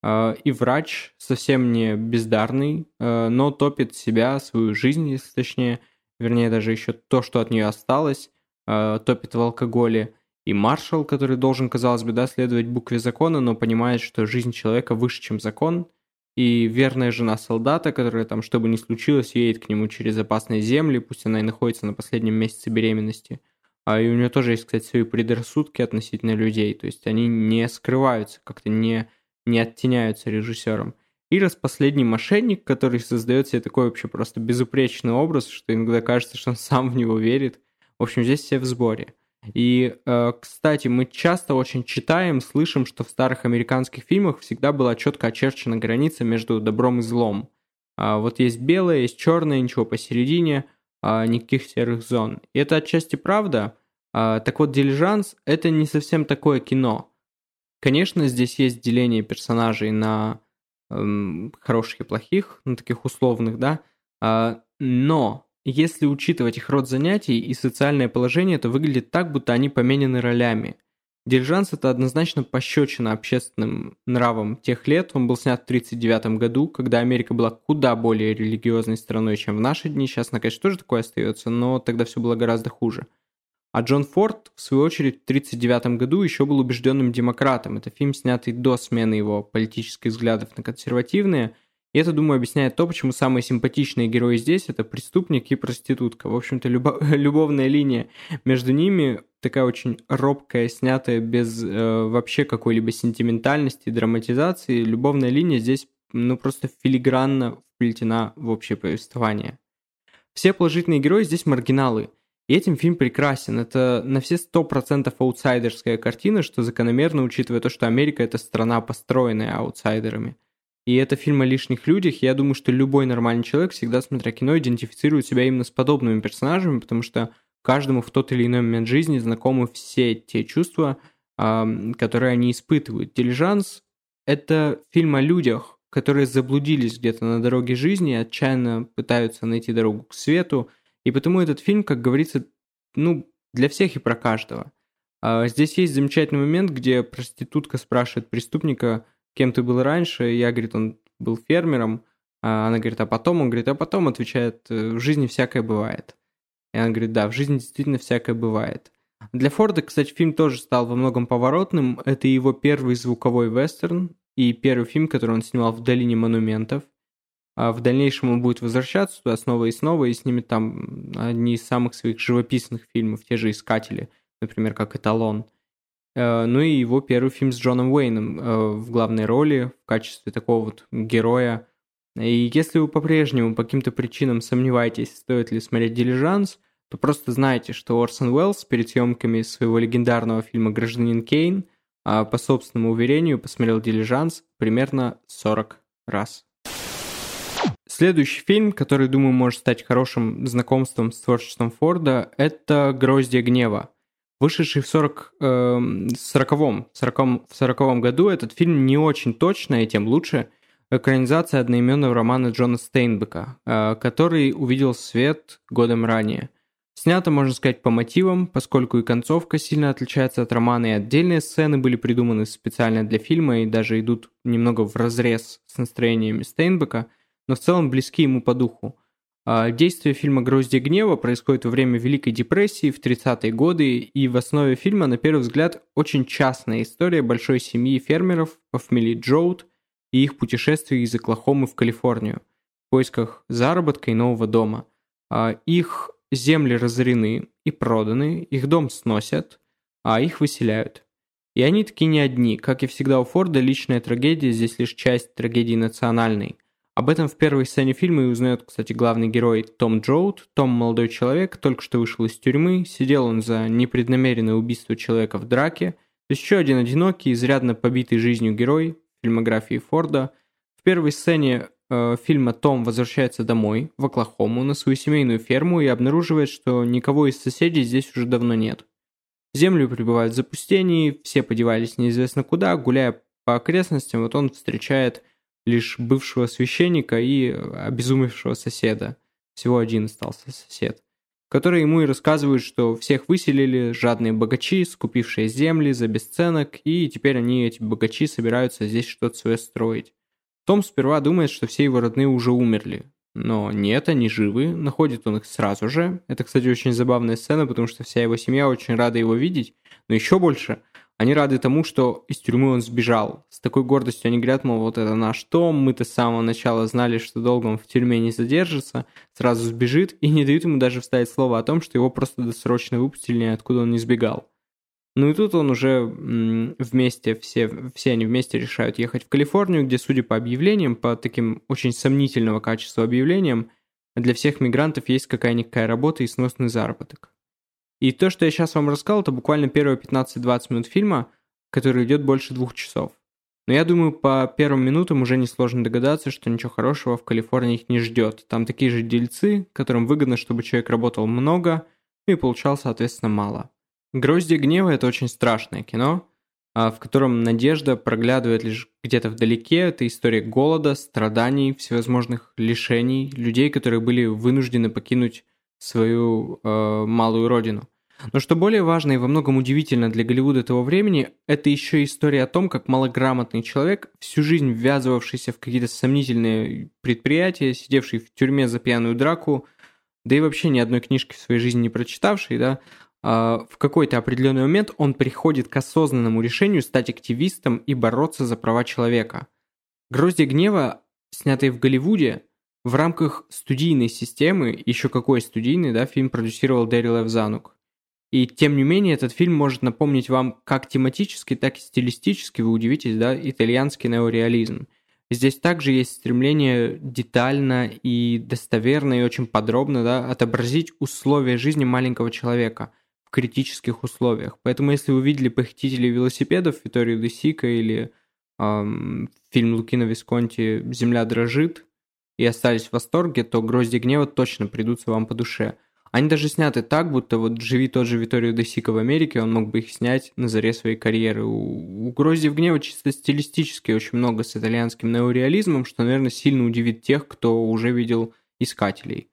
и врач, совсем не бездарный, но топит себя, свою жизнь, если точнее, вернее, даже еще то, что от нее осталось, топит в алкоголе, и маршал, который должен, казалось бы, да, следовать букве закона, но понимает, что жизнь человека выше, чем закон, и верная жена солдата, которая там, что бы ни случилось, едет к нему через опасные земли, пусть она и находится на последнем месяце беременности. А и у нее тоже есть, кстати, свои предрассудки относительно людей, то есть они не скрываются, как-то не, не оттеняются режиссером. И распоследний мошенник, который создает себе такой вообще просто безупречный образ, что иногда кажется, что он сам в него верит. В общем, здесь все в сборе. И, кстати, мы часто очень читаем, слышим, что в старых американских фильмах всегда была четко очерчена граница между добром и злом. Вот есть белое, есть черное, ничего посередине, никаких серых зон. И это отчасти правда. Так вот, «Дилижанс» — это не совсем такое кино. Конечно, здесь есть деление персонажей на эм, хороших и плохих, на таких условных, да, но... Если учитывать их род занятий и социальное положение, то выглядит так, будто они поменены ролями. «Дилижанс» — это однозначно пощечина общественным нравам тех лет. Он был снят в тридцать девятом году, когда Америка была куда более религиозной страной, чем в наши дни. Сейчас она, конечно, тоже такое остается, но тогда все было гораздо хуже. А Джон Форд, в свою очередь, в тридцать девятом году еще был убежденным демократом. Это фильм, снятый до смены его политических взглядов на консервативные. И это, думаю, объясняет то, почему самые симпатичные герои здесь — это преступник и проститутка. В общем-то, любо- любовная линия между ними такая очень робкая, снятая без э, вообще какой-либо сентиментальности, драматизации. Любовная линия здесь, ну, просто филигранно вплетена в общее повествование. Все положительные герои здесь маргиналы. И этим фильм прекрасен. Это на все сто процентов аутсайдерская картина, что закономерно, учитывая то, что Америка — это страна, построенная аутсайдерами. И это фильм о лишних людях. Я думаю, что любой нормальный человек, всегда смотря кино, идентифицирует себя именно с подобными персонажами, потому что каждому в тот или иной момент жизни знакомы все те чувства, которые они испытывают. «Дилижанс» — это фильм о людях, которые заблудились где-то на дороге жизни, отчаянно пытаются найти дорогу к свету. И потому этот фильм, как говорится, ну, для всех и про каждого. Здесь есть замечательный момент, где проститутка спрашивает преступника: кем ты был раньше? Я, говорит, он был фермером. Она говорит: а потом? Он говорит: а потом, отвечает: в жизни всякое бывает. И она говорит: да, в жизни действительно всякое бывает. Для Форда, кстати, фильм тоже стал во многом поворотным. Это его первый звуковой вестерн и первый фильм, который он снимал в «Долине монументов». А в дальнейшем он будет возвращаться туда снова и снова и снимет там одни из самых своих живописных фильмов, те же «Искатели», например, как «Эталон». Ну и его первый фильм с Джоном Уэйном в главной роли, в качестве такого вот героя. И если вы по-прежнему по каким-то причинам сомневаетесь, стоит ли смотреть «Дилижанс», то просто знайте, что Орсон Уэллс перед съемками своего легендарного фильма «Гражданин Кейн» по собственному уверению посмотрел «Дилижанс» примерно сорок раз. Следующий фильм, который, думаю, может стать хорошим знакомством с творчеством Форда, это «Грозди гнева». вышедший в сороковом году, этот фильм не очень точная, и тем лучше, экранизация одноименного романа Джона Стейнбека, который увидел свет годом ранее. Снято, можно сказать, по мотивам, поскольку и концовка сильно отличается от романа, и отдельные сцены были придуманы специально для фильма и даже идут немного вразрез с настроениями Стейнбека, но в целом близки ему по духу. Действие фильма «Грозди гнева» происходит во время Великой депрессии в тридцатые годы, и в основе фильма, на первый взгляд, очень частная история большой семьи фермеров по фамилии Джоуд и их путешествий из Оклахомы в Калифорнию в поисках заработка и нового дома. Их земли разорены и проданы, их дом сносят, а их выселяют. И они таки не одни. Как и всегда у Форда, личная трагедия здесь лишь часть трагедии национальной. Об этом в первой сцене фильма и узнает, кстати, главный герой Том Джоуд. Том – молодой человек, только что вышел из тюрьмы, сидел он за непреднамеренное убийство человека в драке. То есть еще один одинокий, изрядно побитый жизнью герой фильмографии Форда. В первой сцене э, фильма Том возвращается домой, в Оклахому, на свою семейную ферму и обнаруживает, что никого из соседей здесь уже давно нет. Землю пребывают в запустении, все подевались неизвестно куда, гуляя по окрестностям, вот он встречает лишь бывшего священника и обезумевшего соседа. Всего один остался сосед, который ему и рассказывает, что всех выселили жадные богачи, скупившие земли за бесценок, и теперь они, эти богачи, собираются здесь что-то свое строить. Том сперва думает, что все его родные уже умерли, но нет, они живы, находит он их сразу же. Это, кстати, очень забавная сцена, потому что вся его семья очень рада его видеть, но еще больше – они рады тому, что из тюрьмы он сбежал. С такой гордостью они говорят, мол, вот это наш Том, мы-то с самого начала знали, что долго он в тюрьме не задержится, сразу сбежит, и не дают ему даже вставить слово о том, что его просто досрочно выпустили, откуда он не сбегал. Ну и тут он уже вместе, все, все они вместе решают ехать в Калифорнию, где, судя по объявлениям, по таким очень сомнительного качества объявлениям, для всех мигрантов есть какая-никакая работа и сносный заработок. И то, что я сейчас вам рассказал, это буквально первые пятнадцать-двадцать минут фильма, который идет больше двух часов. Но я думаю, по первым минутам уже несложно догадаться, что ничего хорошего в Калифорнии их не ждет. Там такие же дельцы, которым выгодно, чтобы человек работал много и получал, соответственно, мало. «Грозди гнева» — это очень страшное кино, в котором надежда проглядывает лишь где-то вдалеке. Это история голода, страданий, всевозможных лишений, людей, которые были вынуждены покинуть свою э, малую родину. Но что более важно и во многом удивительно для Голливуда того времени, это еще и история о том, как малограмотный человек, всю жизнь ввязывавшийся в какие-то сомнительные предприятия, сидевший в тюрьме за пьяную драку, да и вообще ни одной книжки в своей жизни не прочитавший, да, э, в какой-то определенный момент он приходит к осознанному решению стать активистом и бороться за права человека. «Грозди гнева», снятые в Голливуде, в рамках студийной системы, еще какой студийный, да, фильм продюсировал Дэрил Эф Занук. И тем не менее, этот фильм может напомнить вам как тематически, так и стилистически, вы удивитесь, да, итальянский неореализм. Здесь также есть стремление детально и достоверно, и очень подробно, да, отобразить условия жизни маленького человека в критических условиях. Поэтому, если вы видели «Похитителей велосипедов» Витторио Де Сика или эм, фильм Лукино Висконти «Земля дрожит», и остались в восторге, то «Грозди гнева» точно придутся вам по душе. Они даже сняты так, будто вот живи тот же Витторио Де Сика в Америке, он мог бы их снять на заре своей карьеры. У, у «Грозди гнева» чисто стилистически очень много с итальянским неореализмом, что, наверное, сильно удивит тех, кто уже видел «Искателей»,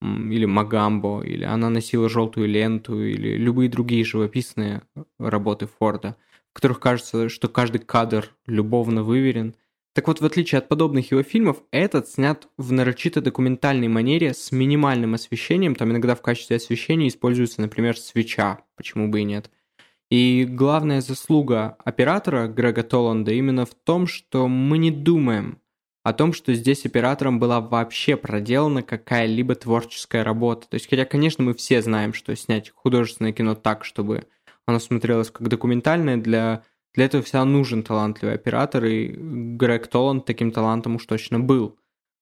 или «Магамбо», или «Она носила желтую ленту», или любые другие живописные работы Форда, в которых кажется, что каждый кадр любовно выверен. Так вот, в отличие от подобных его фильмов, этот снят в нарочито документальной манере с минимальным освещением, там иногда в качестве освещения используется, например, свеча, почему бы и нет. И главная заслуга оператора Грега Толланда именно в том, что мы не думаем о том, что здесь оператором была вообще проделана какая-либо творческая работа. То есть, хотя, конечно, мы все знаем, что снять художественное кино так, чтобы оно смотрелось как документальное, для... Для этого всегда нужен талантливый оператор, и Грег Толланд таким талантом уж точно был.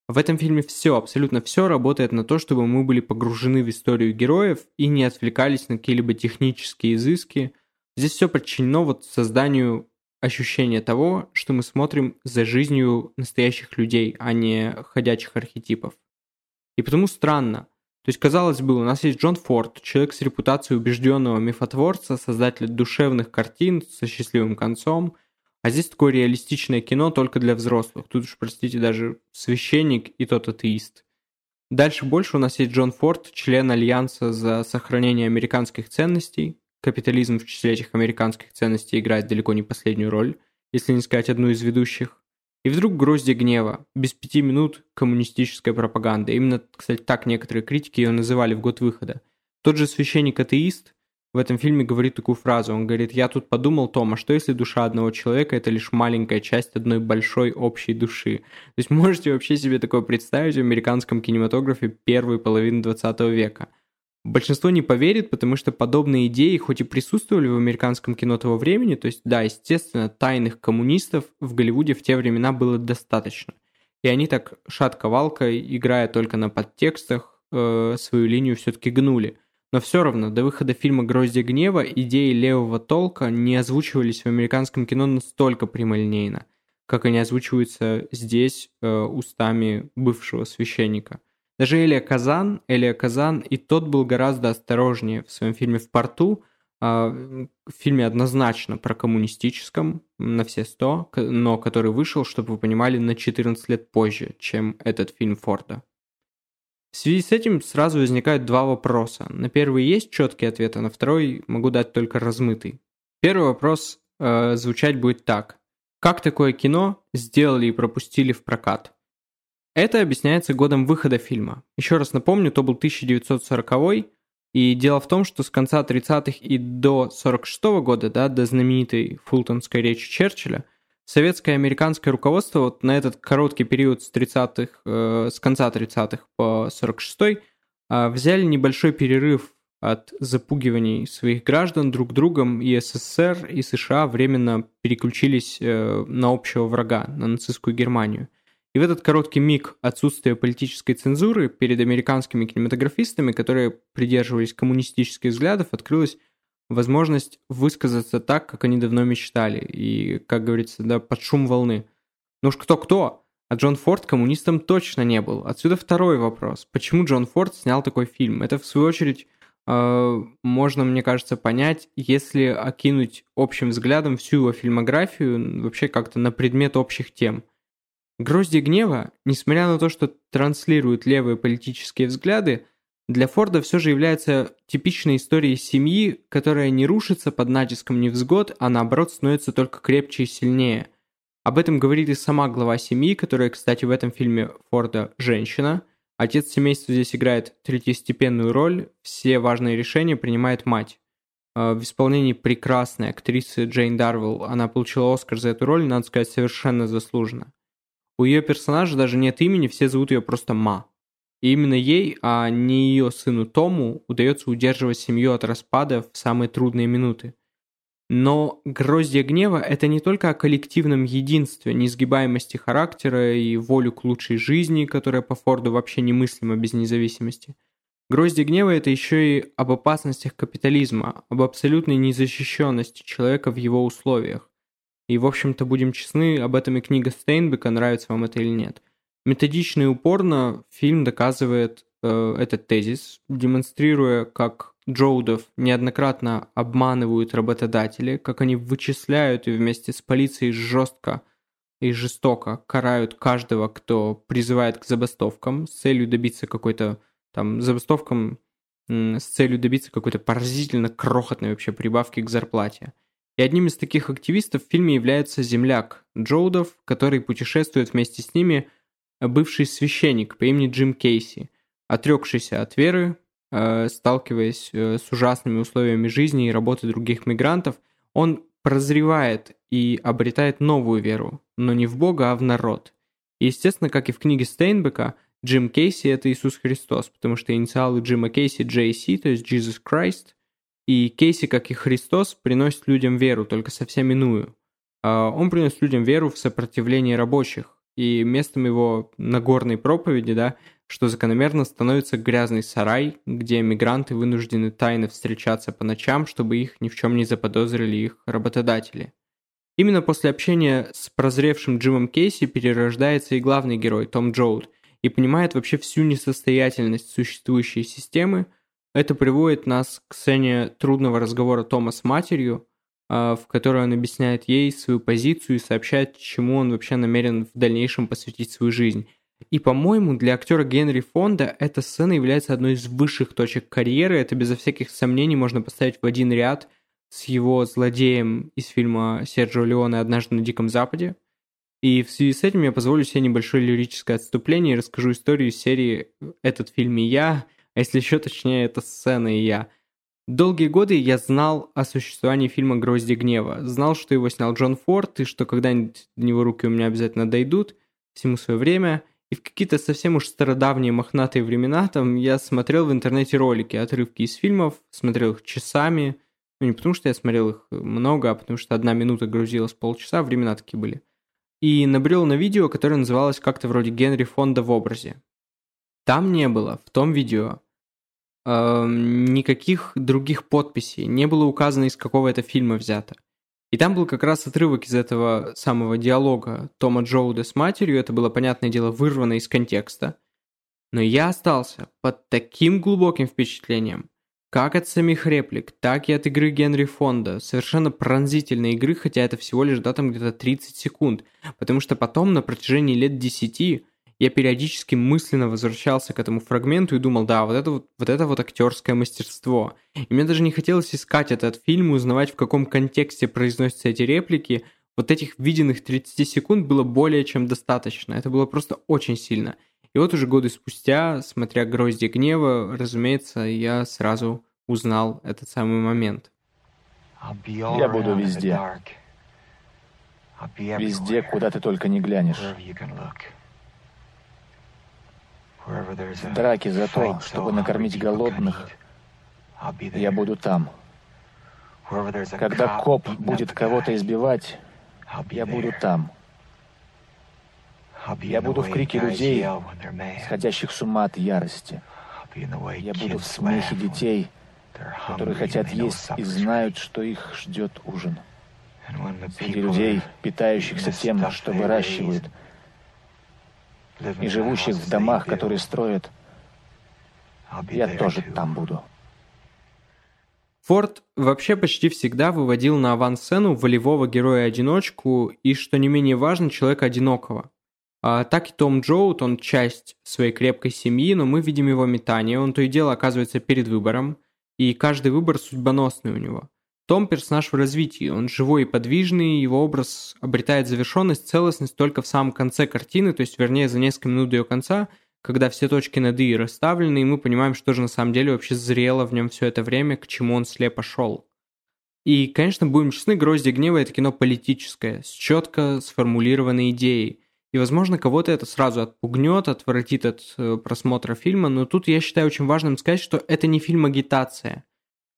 В этом фильме все, абсолютно все работает на то, чтобы мы были погружены в историю героев и не отвлекались на какие-либо технические изыски. Здесь все подчинено вот созданию ощущения того, что мы смотрим за жизнью настоящих людей, а не ходячих архетипов. И потому странно, То есть, казалось бы, у нас есть Джон Форд, человек с репутацией убежденного мифотворца, создатель душевных картин со счастливым концом, а здесь такое реалистичное кино только для взрослых. Тут уж, простите, даже священник и тот атеист. Дальше больше у нас есть Джон Форд, член Альянса за сохранение американских ценностей. Капитализм в числе этих американских ценностей играет далеко не последнюю роль, если не сказать одну из ведущих. И вдруг «Грозди гнева», без пяти минут коммунистическая пропаганда. Именно, кстати, так некоторые критики ее называли в год выхода. Тот же священник-атеист в этом фильме говорит такую фразу. Он говорит: «Я тут подумал, Том, а что если душа одного человека – это лишь маленькая часть одной большой общей души?» То есть можете вообще себе такое представить в американском кинематографе первой половины двадцатого века? Большинство не поверит, потому что подобные идеи хоть и присутствовали в американском кино того времени, то есть, да, естественно, тайных коммунистов в Голливуде в те времена было достаточно. И они так шатко-валко, играя только на подтекстах, э, свою линию все-таки гнули. Но все равно, до выхода фильма «Грозди гнева» идеи левого толка не озвучивались в американском кино настолько прямолинейно, как они озвучиваются здесь э, устами бывшего священника. Даже Элия Казан, Элия Казан, и тот был гораздо осторожнее в своем фильме «В порту», в фильме однозначно про коммунистическом на все сто, но который вышел, чтобы вы понимали, на четырнадцать лет позже, чем этот фильм Форда. В связи с этим сразу возникают два вопроса. На первый есть четкий ответ, а на второй могу дать только размытый. Первый вопрос э, звучать будет так. Как такое кино сделали и пропустили в прокат? Это объясняется годом выхода фильма. Еще раз напомню, то был тысяча девятьсот сороковой, и дело в том, что с конца тридцатых и до сорок шестого года, да, до знаменитой фултонской речи Черчилля, советское и американское руководство вот на этот короткий период с, тридцатых, э, с конца тридцатых по сорок шестой э, взяли небольшой перерыв от запугиваний своих граждан друг другом, и СССР, и США временно переключились э, на общего врага, на нацистскую Германию. И в этот короткий миг отсутствия политической цензуры перед американскими кинематографистами, которые придерживались коммунистических взглядов, открылась возможность высказаться так, как они давно мечтали, и, как говорится, да, под шум волны. Ну уж кто-кто, а Джон Форд коммунистом точно не был. Отсюда второй вопрос. Почему Джон Форд снял такой фильм? Это, в свою очередь, э, можно, мне кажется, понять, если окинуть общим взглядом всю его фильмографию, вообще как-то на предмет общих тем. «Грозди гнева», несмотря на то, что транслирует левые политические взгляды, для Форда все же является типичной историей семьи, которая не рушится под натиском невзгод, а наоборот становится только крепче и сильнее. Об этом говорит и сама глава семьи, которая, кстати, в этом фильме Форда женщина. Отец семейства здесь играет третьестепенную роль, все важные решения принимает мать. В исполнении прекрасной актрисы Джейн Дарвелл она получила Оскар за эту роль, надо сказать, совершенно заслуженно. У ее персонажа даже нет имени, все зовут ее просто Ма. И именно ей, а не ее сыну Тому, удается удерживать семью от распада в самые трудные минуты. Но «Гроздья гнева» — это не только о коллективном единстве, несгибаемости характера и волю к лучшей жизни, которая по Форду вообще немыслима без независимости. «Гроздья гнева» — это еще и об опасностях капитализма, об абсолютной незащищенности человека в его условиях. И, в общем-то, будем честны, об этом и книга Стейнбека, нравится вам это или нет. Методично и упорно фильм доказывает э, этот тезис, демонстрируя, как Джоудов неоднократно обманывают работодатели, как они вычисляют и вместе с полицией жестко и жестоко карают каждого, кто призывает к забастовкам с целью добиться какой-то там забастовкам э, с целью добиться какой-то поразительно крохотной вообще прибавки к зарплате. И одним из таких активистов в фильме является земляк Джоудов, который путешествует вместе с ними, бывший священник по имени Джим Кейси, отрекшийся от веры, э, сталкиваясь э, с ужасными условиями жизни и работы других мигрантов. Он прозревает и обретает новую веру, но не в Бога, а в народ. И, естественно, как и в книге Стейнбека, Джим Кейси – это Иисус Христос, потому что инициалы Джима Кейси – джей си, то есть Jesus Christ. И Кейси, как и Христос, приносит людям веру, только совсем иную. Он приносит людям веру в сопротивление рабочих. И местом его нагорной проповеди, да, что закономерно, становится грязный сарай, где мигранты вынуждены тайно встречаться по ночам, чтобы их ни в чем не заподозрили их работодатели. Именно после общения с прозревшим Джимом Кейси перерождается и главный герой Том Джоуд. и понимает вообще всю несостоятельность существующей системы. Это приводит нас к сцене трудного разговора Тома с матерью, в которой он объясняет ей свою позицию и сообщает, чему он вообще намерен в дальнейшем посвятить свою жизнь. И, по-моему, для актера Генри Фонда эта сцена является одной из высших точек карьеры. Это безо всяких сомнений можно поставить в один ряд с его злодеем из фильма Серджио Леоне «Однажды на Диком Западе». И в связи с этим я позволю себе небольшое лирическое отступление и расскажу историю из серии «Этот фильм и я», а если еще точнее, «Эта сцена и я». Долгие годы я знал о существовании фильма «Грозди гнева». Знал, что его снял Джон Форд, и что когда-нибудь до него руки у меня обязательно дойдут, всему свое время. И в какие-то совсем уж стародавние мохнатые времена там я смотрел в интернете ролики, отрывки из фильмов, смотрел их часами. Ну, не потому что я смотрел их много, а потому что одна минута грузилась полчаса, времена такие были. И набрел на видео, которое называлось как-то вроде «Генри Фонда в образе». Там не было, в том видео, э, никаких других подписей, не было указано, из какого это фильма взято. И там был как раз отрывок из этого самого диалога Тома Джоуда с матерью, это было, понятное дело, вырвано из контекста. Но я остался под таким глубоким впечатлением, как от самих реплик, так и от игры Генри Фонда. Совершенно пронзительной игры, хотя это всего лишь, да, там где-то тридцать секунд. Потому что потом, на протяжении лет десяти, я периодически мысленно возвращался к этому фрагменту и думал, да, вот это вот, вот это вот актерское мастерство. И мне даже не хотелось искать этот фильм и узнавать, в каком контексте произносятся эти реплики. Вот этих виденных тридцати секунд было более чем достаточно. Это было просто очень сильно. И вот уже годы спустя, смотря «Грозди гнева», разумеется, я сразу узнал этот самый момент. Я буду везде. Везде, куда ты только не глянешь. В драке за то, чтобы накормить голодных, я буду там. Когда коп будет кого-то избивать, я буду там. Я буду в крике людей, сходящих с ума от ярости. Я буду в смехе детей, которые хотят есть и знают, что их ждет ужин. Среди людей, питающихся тем, что выращивают, и живущих в домах, которые строят, я тоже там буду. Форд вообще почти всегда выводил на авансцену волевого героя-одиночку и, что не менее важно, человека одинокого. А, так и Том Джоуд, он часть своей крепкой семьи, но мы видим его метание, он то и дело оказывается перед выбором, и каждый выбор судьбоносный у него. Том – персонаж в развитии, он живой и подвижный, его образ обретает завершенность, целостность только в самом конце картины, то есть, вернее, за несколько минут до ее конца, когда все точки над «и» расставлены, и мы понимаем, что же на самом деле вообще зрело в нем все это время, к чему он слепо шел. И, конечно, будем честны, «Грозди гнева» – это кино политическое, с четко сформулированной идеей. И, возможно, кого-то это сразу отпугнет, отвратит от просмотра фильма, но тут я считаю очень важным сказать, что это не фильм-агитация.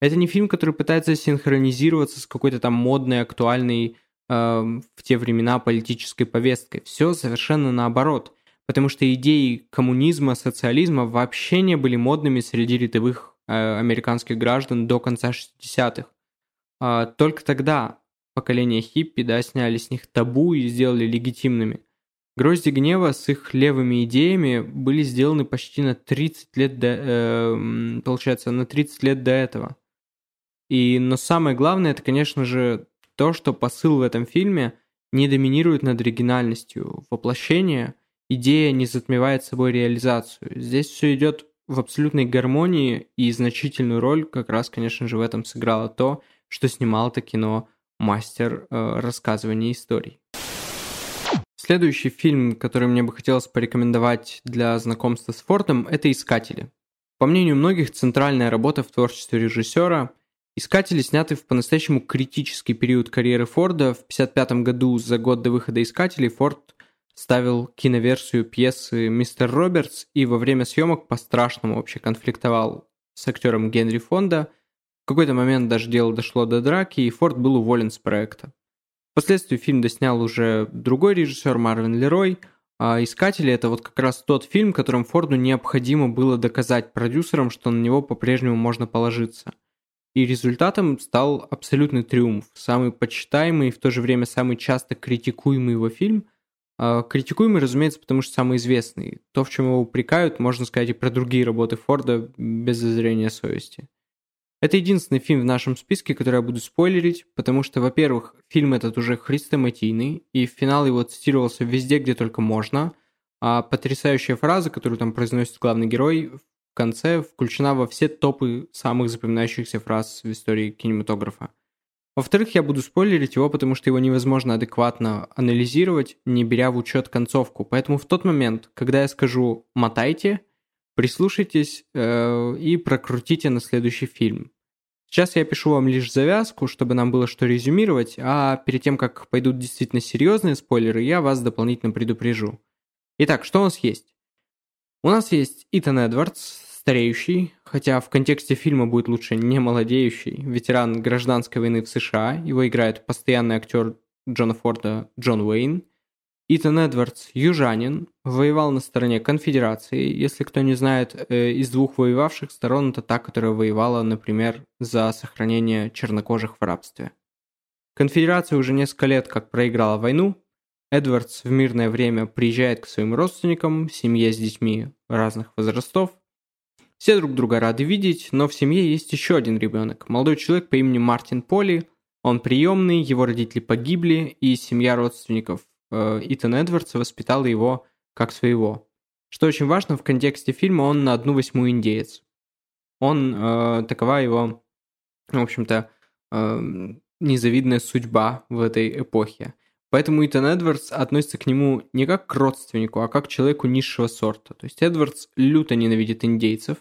Это не фильм, который пытается синхронизироваться с какой-то там модной, актуальной э, в те времена политической повесткой. Все совершенно наоборот, потому что идеи коммунизма, социализма вообще не были модными среди рядовых э, американских граждан до конца шестидесятых. Э, только тогда поколение хиппи, да, сняли с них табу и сделали легитимными. «Грозди гнева» с их левыми идеями были сделаны почти на тридцать лет до, э, получается, на тридцать лет до этого. И, но самое главное, это, конечно же, то, что посыл в этом фильме не доминирует над оригинальностью. Воплощение, идея не затмевает собой реализацию. Здесь все идет в абсолютной гармонии, и значительную роль как раз, конечно же, в этом сыграло то, что снимал это кино мастер э, рассказывания историй. Следующий фильм, который мне бы хотелось порекомендовать для знакомства с Фордом, это «Искатели». По мнению многих, центральная работа в творчестве режиссера. «Искатели» сняты в по-настоящему критический период карьеры Форда. В тысяча девятьсот пятьдесят пятом году, за год до выхода «Искателей», Форд ставил киноверсию пьесы «Мистер Робертс» и во время съемок по-страшному вообще конфликтовал с актером Генри Фонда. В какой-то момент даже дело дошло до драки, и Форд был уволен с проекта. Впоследствии фильм доснял уже другой режиссер, Марвин Лерой. А «Искатели» — это вот как раз тот фильм, которым Форду необходимо было доказать продюсерам, что на него по-прежнему можно положиться. И результатом стал абсолютный триумф. Самый почитаемый и в то же время самый часто критикуемый его фильм, Критикуемый, разумеется, потому что самый известный. То, в чем его упрекают, можно сказать и про другие работы Форда без зазрения совести. Это единственный фильм в нашем списке, который я буду спойлерить, потому что, во-первых, фильм этот уже хрестоматийный, и финал его цитировался везде, где только можно, а потрясающая фраза, которую там произносит главный герой, в конце включена во все топы самых запоминающихся фраз в истории кинематографа. Во-вторых, я буду спойлерить его, потому что его невозможно адекватно анализировать, не беря в учет концовку. Поэтому в тот момент, когда я скажу «мотайте», прислушайтесь э, и прокрутите на следующий фильм. Сейчас я пишу вам лишь завязку, чтобы нам было что резюмировать, а перед тем, как пойдут действительно серьезные спойлеры, я вас дополнительно предупрежу. Итак, что у нас есть? У нас есть Итан Эдвардс, стареющий, хотя в контексте фильма будет лучше не молодеющий, ветеран гражданской войны в США, его играет постоянный актер Джона Форда Джон Уэйн. Итан Эдвардс южанин, воевал на стороне конфедерации, если кто не знает, из двух воевавших сторон это та, которая воевала, например, за сохранение чернокожих в рабстве. Конфедерация уже несколько лет как проиграла войну. Эдвардс в мирное время приезжает к своим родственникам, семье с детьми разных возрастов. Все друг друга рады видеть, но в семье есть еще один ребенок. Молодой человек по имени Мартин Поли. Он приемный, его родители погибли, и семья родственников э, Итана Эдвардса воспитала его как своего. Что очень важно, в контексте фильма он на одну восьмую индеец. Он, э, такова его, в общем-то, э, незавидная судьба в этой эпохе. Поэтому Итан Эдвардс относится к нему не как к родственнику, а как к человеку низшего сорта. То есть Эдвардс люто ненавидит индейцев,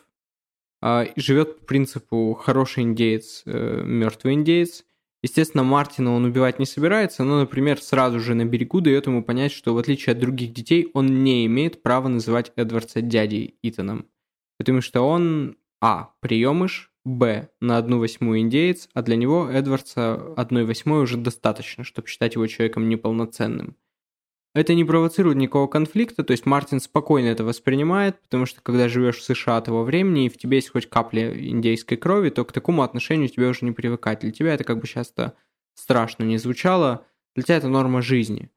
и живет по принципу «хороший индеец, мертвый индеец». Естественно, Мартина он убивать не собирается, но, например, сразу же на берегу дает ему понять, что в отличие от других детей, он не имеет права называть Эдвардса дядей Итаном. Потому что он а. приемыш, б. на одну восьмую индеец, а для него Эдвардса одной восьмой уже достаточно, чтобы считать его человеком неполноценным. Это не провоцирует никакого конфликта, то есть Мартин спокойно это воспринимает, потому что когда живешь в США того времени, и в тебе есть хоть капля индейской крови, то к такому отношению тебе уже не привыкать. Для тебя это, как бы сейчас-то страшно не звучало, для тебя это норма жизни.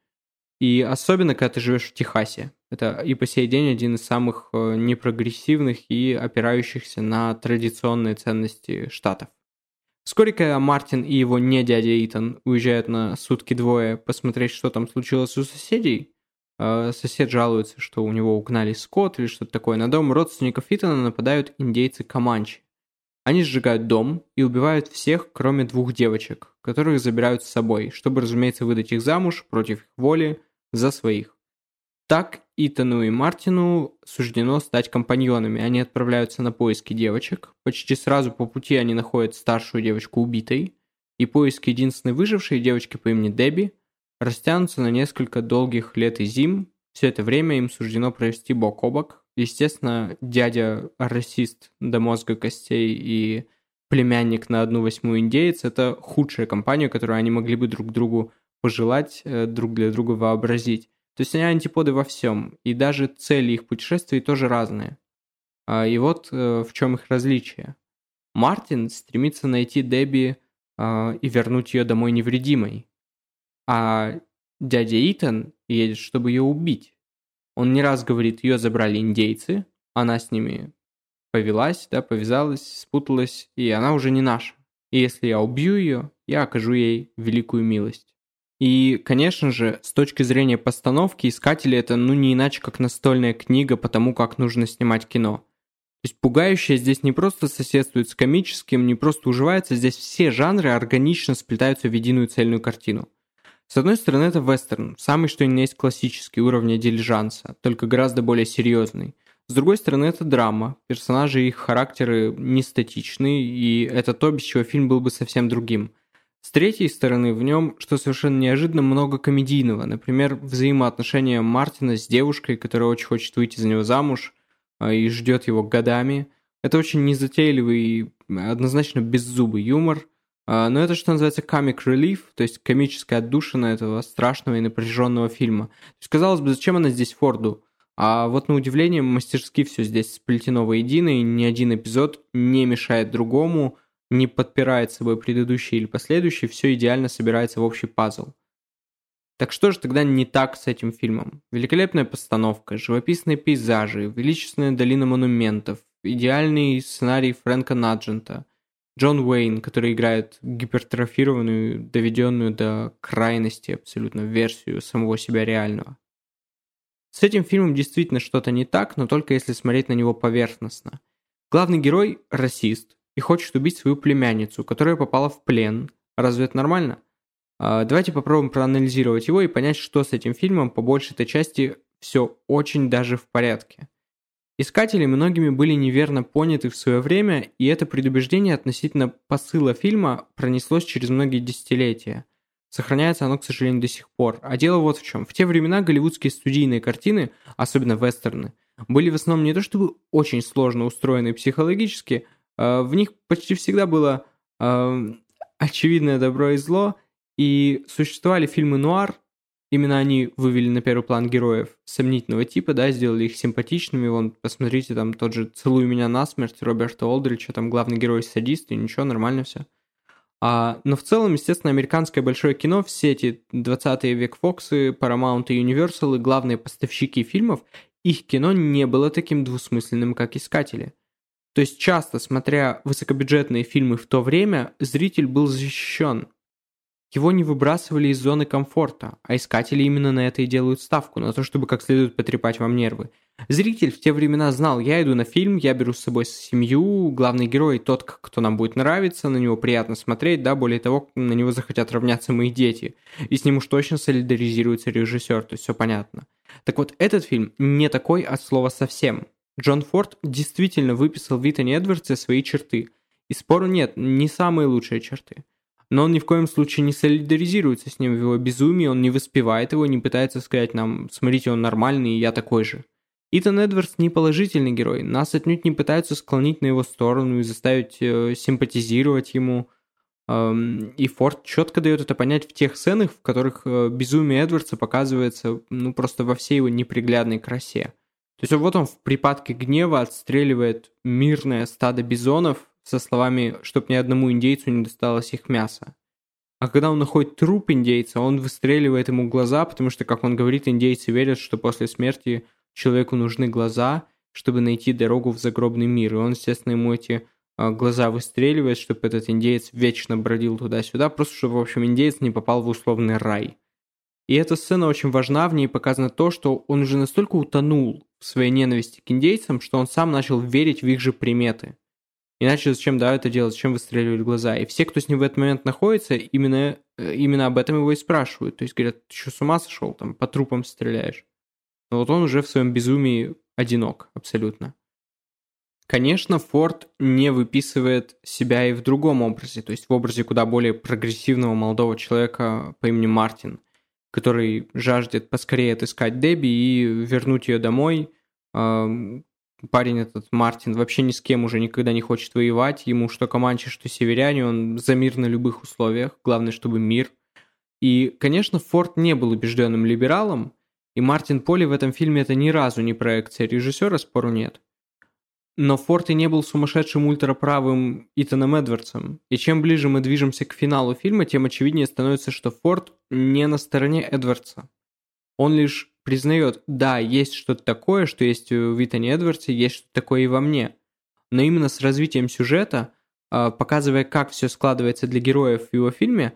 И особенно, когда ты живешь в Техасе. Это и по сей день один из самых непрогрессивных и опирающихся на традиционные ценности штатов. Вскоре, когда Мартин и его не дядя Итан уезжают на сутки-двое посмотреть, что там случилось у соседей, сосед жалуется, что у него угнали скот или что-то такое, на дом родственников Итана нападают индейцы-команчи. Они сжигают дом и убивают всех, кроме двух девочек, которых забирают с собой, чтобы, разумеется, выдать их замуж против их воли за своих. Так Итану и Мартину суждено стать компаньонами. Они отправляются на поиски девочек. Почти сразу по пути они находят старшую девочку убитой. И поиски единственной выжившей девочки по имени Дебби растянутся на несколько долгих лет и зим. Все это время им суждено провести бок о бок. Естественно, дядя-расист до мозга костей и племянник на одну восьмую индеец – это худшая компания, которую они могли бы друг другу пожелать, друг для друга вообразить. То есть они антиподы во всем, и даже цели их путешествий тоже разные. И вот в чем их различие. Мартин стремится найти Дебби и вернуть ее домой невредимой, а дядя Итан едет, чтобы ее убить. Он не раз говорит, ее забрали индейцы, она с ними повелась, да, повязалась, спуталась, и она уже не наша. И если я убью ее, я окажу ей великую милость. И, конечно же, с точки зрения постановки, «Искатели» — это ну не иначе, как настольная книга по тому, как нужно снимать кино. То есть пугающее здесь не просто соседствует с комическим, не просто уживается, здесь все жанры органично сплетаются в единую цельную картину. С одной стороны, это вестерн, самый что ни на есть классический, уровня «Дилижанса», только гораздо более серьезный. С другой стороны, это драма, персонажи и их характеры не статичны, и это то, без чего фильм был бы совсем другим. С третьей стороны, в нем, что совершенно неожиданно, много комедийного. Например, взаимоотношения Мартина с девушкой, которая очень хочет выйти за него замуж и ждет его годами. Это очень незатейливый и однозначно беззубый юмор. Но это, что называется, comic relief, то есть комическая отдушина этого страшного и напряженного фильма. То есть, казалось бы, зачем она здесь Форду? А вот на удивление мастерски все здесь сплетено воедино, и ни один эпизод не мешает другому, не подпирает собой предыдущий или последующий, все идеально собирается в общий пазл. Так что же тогда не так с этим фильмом? Великолепная постановка, живописные пейзажи, величественная долина монументов, идеальный сценарий Фрэнка Наджента, Джон Уэйн, который играет гипертрофированную, доведенную до крайности абсолютно версию самого себя реального. С этим фильмом действительно что-то не так, но только если смотреть на него поверхностно. Главный герой – расист и хочет убить свою племянницу, которая попала в плен. Разве это нормально? Давайте попробуем проанализировать его и понять, что с этим фильмом по большей-то части все очень даже в порядке. Искатели многими были неверно поняты в свое время, и это предубеждение относительно посыла фильма пронеслось через многие десятилетия. Сохраняется оно, к сожалению, до сих пор. А дело вот в чем. В те времена голливудские студийные картины, особенно вестерны, были в основном не то чтобы очень сложно устроены психологически, в них почти всегда было э, очевидное добро и зло, и существовали фильмы нуар, именно они вывели на первый план героев сомнительного типа, да, сделали их симпатичными, вон, посмотрите, там тот же «Целуй меня насмерть» Роберта Олдрича, там главный герой садист, и ничего, нормально все. А, но в целом, естественно, американское большое кино, все эти двадцатый век Фоксы, Paramount и Universal, и главные поставщики фильмов, их кино не было таким двусмысленным, как «Искатели». То есть часто, смотря высокобюджетные фильмы в то время, зритель был защищен. Его не выбрасывали из зоны комфорта, а искатели именно на это и делают ставку, на то, чтобы как следует потрепать вам нервы. Зритель в те времена знал, я иду на фильм, я беру с собой семью, главный герой тот, кто нам будет нравиться, на него приятно смотреть, да, более того, на него захотят равняться мои дети, и с ним уж точно солидаризируется режиссер, то есть все понятно. Так вот, этот фильм не такой от слова совсем. Джон Форд действительно выписал в Итане Эдвардсе свои черты. И спору нет, не самые лучшие черты. Но он ни в коем случае не солидаризируется с ним в его безумии, он не воспевает его, не пытается сказать нам «смотрите, он нормальный, и я такой же». Итан Эдвардс не положительный герой, нас отнюдь не пытаются склонить на его сторону и заставить э, симпатизировать ему. Эм, и Форд четко дает это понять в тех сценах, в которых э, безумие Эдвардса показывается ну, просто во всей его неприглядной красе. То есть вот он в припадке гнева отстреливает мирное стадо бизонов со словами, чтоб ни одному индейцу не досталось их мясо. А когда он находит труп индейца, он выстреливает ему глаза, потому что, как он говорит, индейцы верят, что после смерти человеку нужны глаза, чтобы найти дорогу в загробный мир. И он, естественно, ему эти глаза выстреливает, чтобы этот индеец вечно бродил туда-сюда, просто чтобы, в общем, индеец не попал в условный рай. И эта сцена очень важна, в ней показано то, что он уже настолько утонул в своей ненависти к индейцам, что он сам начал верить в их же приметы. Иначе зачем, да, это делать, зачем выстреливать глаза? И все, кто с ним в этот момент находится, именно, именно об этом его и спрашивают. То есть говорят, ты что, с ума сошел, там, по трупам стреляешь? Но вот он уже в своем безумии одинок абсолютно. Конечно, Форд не выписывает себя и в другом образе, то есть в образе куда более прогрессивного молодого человека по имени Мартин, который жаждет поскорее отыскать Дебби и вернуть ее домой. Парень этот, Мартин, вообще ни с кем уже никогда не хочет воевать. Ему что команчи, что северяне, он за мир на любых условиях. Главное, чтобы мир. И, конечно, Форд не был убежденным либералом, и Мартин Поли в этом фильме это ни разу не проекция режиссера, спору нет. Но Форд и не был сумасшедшим ультраправым Итаном Эдвардсом. И чем ближе мы движемся к финалу фильма, тем очевиднее становится, что Форд не на стороне Эдвардса. Он лишь признает, да, есть что-то такое, что есть в Итане Эдвардсе, есть что-то такое и во мне. Но именно с развитием сюжета, показывая, как все складывается для героев в его фильме,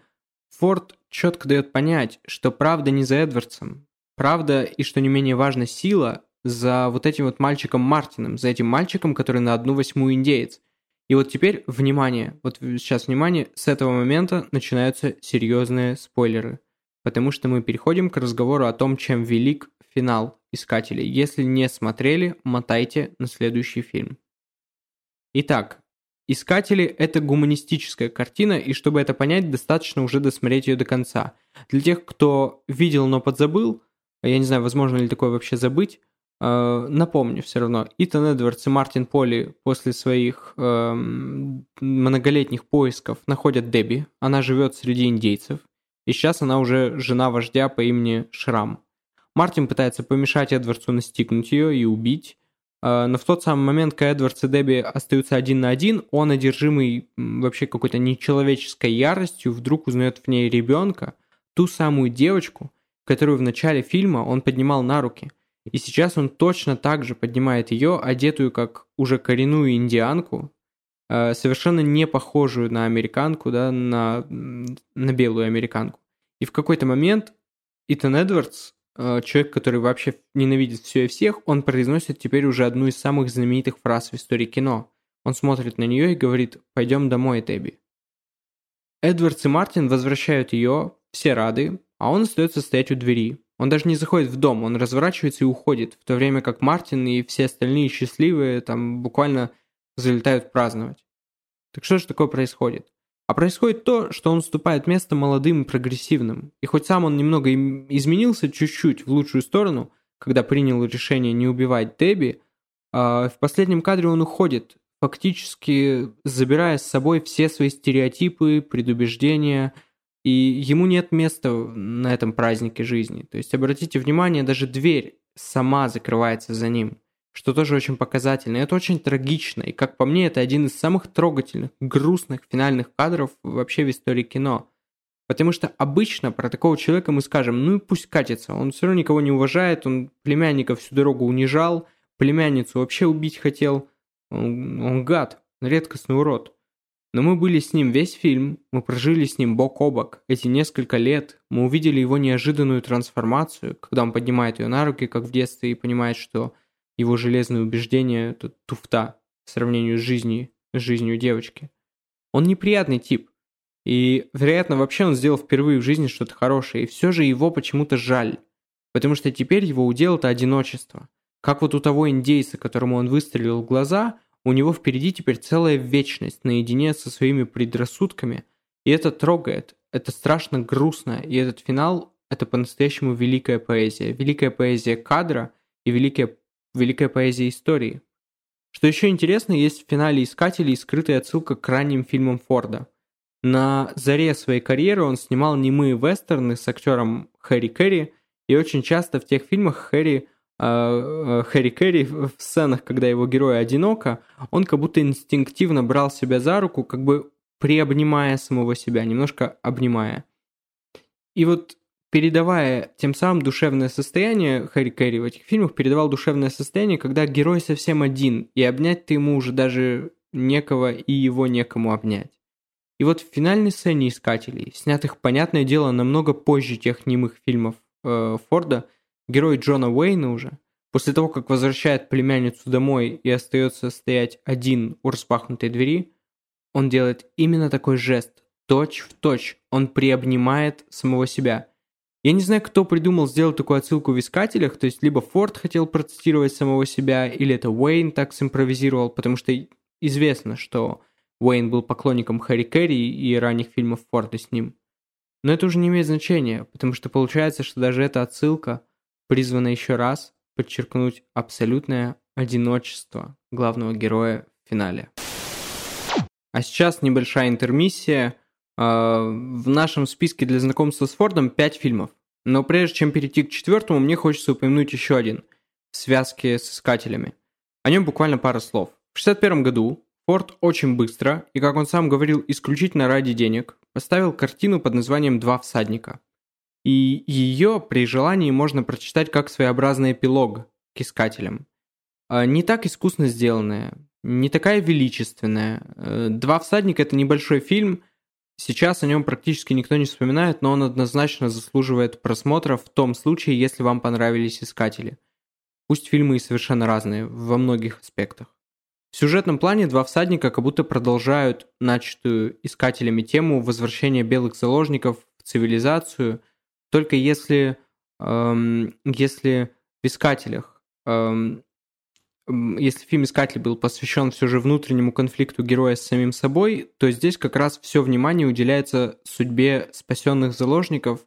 Форд четко дает понять, что правда не за Эдвардсом. Правда, и что не менее важно, сила – за вот этим вот мальчиком Мартином, за этим мальчиком, который на одну восьмую индеец. И вот теперь, внимание, вот сейчас внимание, с этого момента начинаются серьезные спойлеры, потому что мы переходим к разговору о том, чем велик финал «Искателей». Если не смотрели, мотайте на следующий фильм. Итак, «Искатели» — это гуманистическая картина, и чтобы это понять, достаточно уже досмотреть ее до конца. Для тех, кто видел, но подзабыл, я не знаю, возможно ли такое вообще забыть, напомню все равно, Итан Эдвардс и Мартин Поли после своих э, многолетних поисков находят Дебби, она живет среди индейцев, и сейчас она уже жена вождя по имени Шрам. Мартин пытается помешать Эдвардсу настигнуть ее и убить, э, но в тот самый момент, когда Эдвардс и Дебби остаются один на один, он, одержимый вообще какой-то нечеловеческой яростью, вдруг узнает в ней ребенка, ту самую девочку, которую в начале фильма он поднимал на руки, и сейчас он точно так же поднимает ее, одетую как уже коренную индианку, совершенно не похожую на американку, да, на, на белую американку. И в какой-то момент Итан Эдвардс, человек, который вообще ненавидит все и всех, он произносит теперь уже одну из самых знаменитых фраз в истории кино. Он смотрит на нее и говорит: «Пойдем домой, Дебби». Эдвардс и Мартин возвращают ее, все рады, а он остается стоять у двери. Он даже не заходит в дом, он разворачивается и уходит, в то время как Мартин и все остальные счастливые там буквально залетают праздновать. Так что же такое происходит? А происходит то, что он уступает место молодым и прогрессивным. И хоть сам он немного изменился чуть-чуть в лучшую сторону, когда принял решение не убивать Дебби, в последнем кадре он уходит, фактически забирая с собой все свои стереотипы, предубеждения, и ему нет места на этом празднике жизни. То есть, обратите внимание, даже дверь сама закрывается за ним, что тоже очень показательно. И это очень трагично, и, как по мне, это один из самых трогательных, грустных финальных кадров вообще в истории кино. Потому что обычно про такого человека мы скажем: ну и пусть катится, он все равно никого не уважает, он племянника всю дорогу унижал, племянницу вообще убить хотел, он, он гад, редкостный урод. Но мы были с ним весь фильм, мы прожили с ним бок о бок эти несколько лет, мы увидели его неожиданную трансформацию, когда он поднимает ее на руки, как в детстве, и понимает, что его железные убеждения – это туфта в сравнении с жизнью, с жизнью девочки. Он неприятный тип, и, вероятно, вообще он сделал впервые в жизни что-то хорошее, и все же его почему-то жаль, потому что теперь его удел – это одиночество. Как вот у того индейца, которому он выстрелил в глаза, у него впереди теперь целая вечность наедине со своими предрассудками, и это трогает, это страшно грустно, и этот финал – это по-настоящему великая поэзия. Великая поэзия кадра и великая Великая поэзия истории. Что еще интересно, есть в финале «Искателей» скрытая отсылка к ранним фильмам Форда. На заре своей карьеры он снимал немые вестерны с актером Хэри Кэрри, и очень часто в тех фильмах Хэри, э, Хэри Кэрри в сценах, когда его герой одиноко, он как будто инстинктивно брал себя за руку, как бы приобнимая самого себя, немножко обнимая. И вот передавая тем самым душевное состояние, Хэри Кэрри в этих фильмах передавал душевное состояние, когда герой совсем один, и обнять-то ему уже даже некого, и его некому обнять. И вот в финальной сцене «Искателей», снятых, понятное дело, намного позже тех немых фильмов э, Форда, герой Джона Уэйна уже, после того, как возвращает племянницу домой и остается стоять один у распахнутой двери, он делает именно такой жест, точь в точь, он приобнимает самого себя. Я не знаю, кто придумал сделать такую отсылку в «Искателях», то есть либо Форд хотел процитировать самого себя, или это Уэйн так симпровизировал, потому что известно, что Уэйн был поклонником Хэри Кэрри и ранних фильмов Форда с ним. Но это уже не имеет значения, потому что получается, что даже эта отсылка призвана еще раз подчеркнуть абсолютное одиночество главного героя в финале. А сейчас небольшая интермиссия. В нашем списке для знакомства с Фордом пять фильмов. Но прежде чем перейти к четвертому, мне хочется упомянуть еще один в связке с «Искателями». О нем буквально пара слов. В шестьдесят первом году Форд очень быстро, и, как он сам говорил, исключительно ради денег, поставил картину под названием «Два всадника». И ее при желании можно прочитать как своеобразный эпилог к «Искателям». Не так искусно сделанная, не такая величественная. «Два всадника» — это небольшой фильм. Сейчас о нем практически никто не вспоминает, но он однозначно заслуживает просмотра в том случае, если вам понравились «Искатели». Пусть фильмы и совершенно разные во многих аспектах. В сюжетном плане «Два всадника» как будто продолжают начатую «Искателями» тему возвращения белых заложников в цивилизацию, только если, эм, если в «Искателях», эм, если фильм «Искатель» был посвящен все же внутреннему конфликту героя с самим собой, то здесь как раз все внимание уделяется судьбе спасенных заложников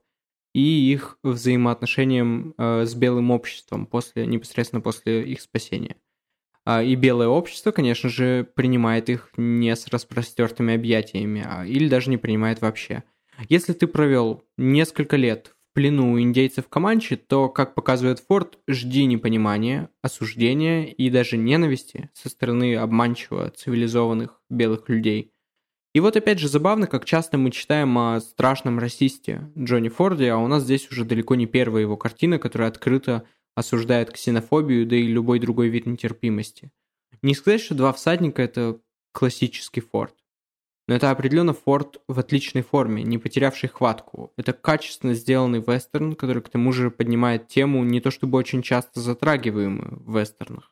и их взаимоотношениям с белым обществом, после, непосредственно после их спасения. И белое общество, конечно же, принимает их не с распростертыми объятиями, а или даже не принимает вообще. Если ты провел несколько лет в плену индейцев Команчи, то, как показывает Форд, жди непонимания, осуждения и даже ненависти со стороны обманчиво цивилизованных белых людей. И вот опять же забавно, как часто мы читаем о страшном расисте Джонни Форде, а у нас здесь уже далеко не первая его картина, которая открыто осуждает ксенофобию, да и любой другой вид нетерпимости. Не сказать, что «Два всадника» — это классический Форд. Но это определенно Форд в отличной форме, не потерявший хватку. Это качественно сделанный вестерн, который к тому же поднимает тему, не то чтобы очень часто затрагиваемую в вестернах.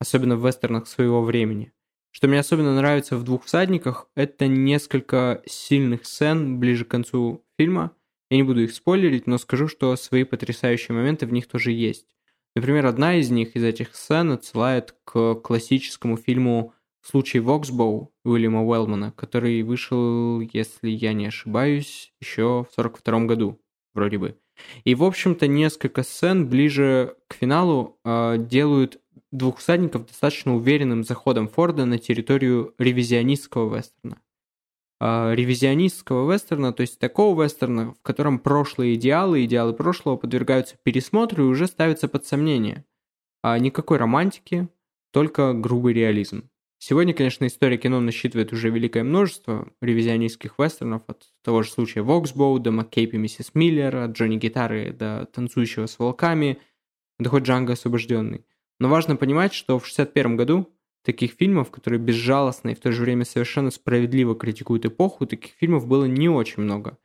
Особенно в вестернах своего времени. Что мне особенно нравится в «Двух всадниках», это несколько сильных сцен ближе к концу фильма. Я не буду их спойлерить, но скажу, что свои потрясающие моменты в них тоже есть. Например, одна из них, из этих сцен, отсылает к классическому фильму «Случай Воксбоу» Уильяма Уэллмана, который вышел, если я не ошибаюсь, еще в сорок втором году, вроде бы. И, в общем-то, несколько сцен ближе к финалу э, делают «Двух всадников» достаточно уверенным заходом Форда на территорию ревизионистского вестерна. Э, ревизионистского вестерна, то есть такого вестерна, в котором прошлые идеалы, идеалы прошлого подвергаются пересмотру и уже ставятся под сомнение. Э, никакой романтики, только грубый реализм. Сегодня, конечно, история кино насчитывает уже великое множество ревизионистских вестернов, от того же случая Воксбоу до Маккейп и миссис Миллер, от Джонни Гитары до Танцующего с волками, до хоть Джанго освобожденный. Но важно понимать, что в шестьдесят первом году таких фильмов, которые безжалостно и в то же время совершенно справедливо критикуют эпоху, таких фильмов было не очень много.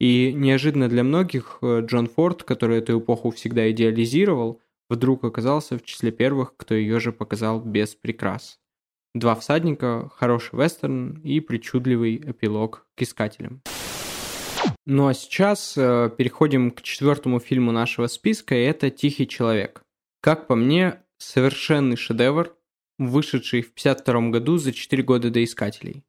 И неожиданно для многих Джон Форд, который эту эпоху всегда идеализировал, вдруг оказался в числе первых, кто ее же показал без прикрас. «Два всадника», хороший вестерн и причудливый эпилог к «Искателям». Ну а сейчас э, переходим к четвертому фильму нашего списка, и это «Тихий человек». Как по мне, совершенный шедевр, вышедший в пятьдесят втором году за четыре года до «Искателей».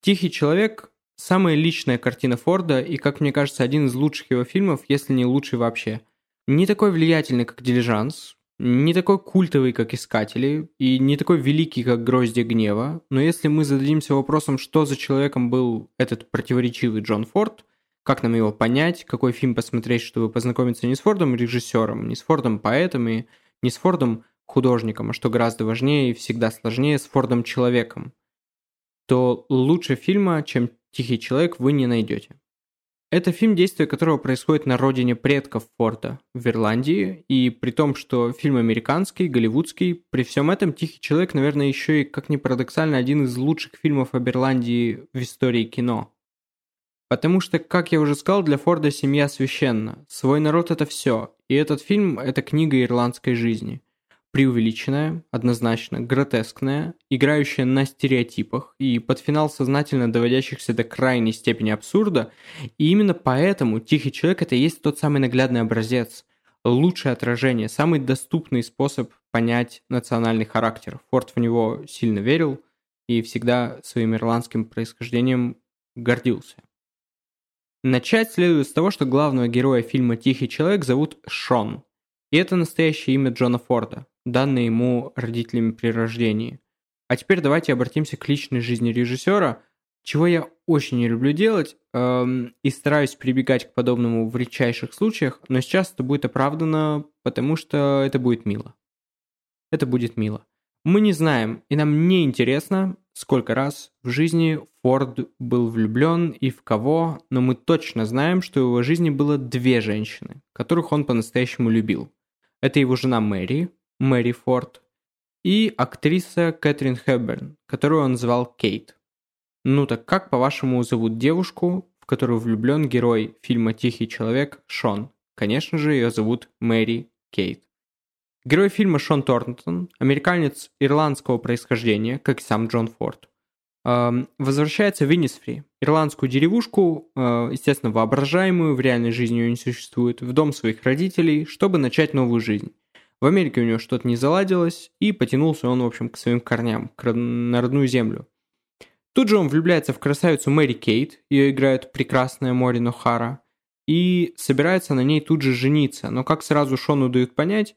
«Тихий человек» — самая личная картина Форда и, как мне кажется, один из лучших его фильмов, если не лучший вообще. Не такой влиятельный, как «Дилижанс», не такой культовый, как «Искатели», и не такой великий, как «Грозди гнева», но если мы зададимся вопросом, что за человеком был этот противоречивый Джон Форд, как нам его понять, какой фильм посмотреть, чтобы познакомиться не с Фордом режиссером, не с Фордом поэтом и не с Фордом художником, а что гораздо важнее и всегда сложнее, с Фордом человеком, то лучше фильма, чем «Тихий человек», вы не найдете. Это фильм, действие которого происходит на родине предков Форда, в Ирландии, и при том, что фильм американский, голливудский, при всем этом «Тихий человек», наверное, еще и, как ни парадоксально, один из лучших фильмов об Ирландии в истории кино. Потому что, как я уже сказал, для Форда семья священна, свой народ — это все, и этот фильм — это книга ирландской жизни. Преувеличенная, однозначно, гротескная, играющая на стереотипах и под финал сознательно доводящихся до крайней степени абсурда. И именно поэтому «Тихий человек» — это и есть тот самый наглядный образец, лучшее отражение, самый доступный способ понять национальный характер. Форд в него сильно верил и всегда своим ирландским происхождением гордился. Начать следует с того, что главного героя фильма «Тихий человек» зовут Шон. И это настоящее имя Джона Форда, данное ему родителями при рождении. А теперь давайте обратимся к личной жизни режиссера, чего я очень не люблю делать эм, и стараюсь прибегать к подобному в редчайших случаях, но сейчас это будет оправдано, потому что это будет мило. Это будет мило. Мы не знаем, и нам не интересно, сколько раз в жизни Форд был влюблен и в кого, но мы точно знаем, что в его жизни было две женщины, которых он по-настоящему любил. Это его жена Мэри, Мэри Форд, и актриса Кэтрин Хепберн, которую он звал Кейт. Ну так как, по-вашему, зовут девушку, в которую влюблен герой фильма «Тихий человек» Шон? Конечно же, ее зовут Мэри Кейт. Герой фильма Шон Торнтон, американец ирландского происхождения, как и сам Джон Форд, возвращается в Иннисфри, ирландскую деревушку, естественно, воображаемую, в реальной жизни ее не существует, в дом своих родителей, чтобы начать новую жизнь. В Америке у него что-то не заладилось, и потянулся он, в общем, к своим корням, к, на родную землю. Тут же он влюбляется в красавицу Мэри Кейт, ее играет прекрасная Морин О'Хара, и собирается на ней тут же жениться, но, как сразу Шону дают понять,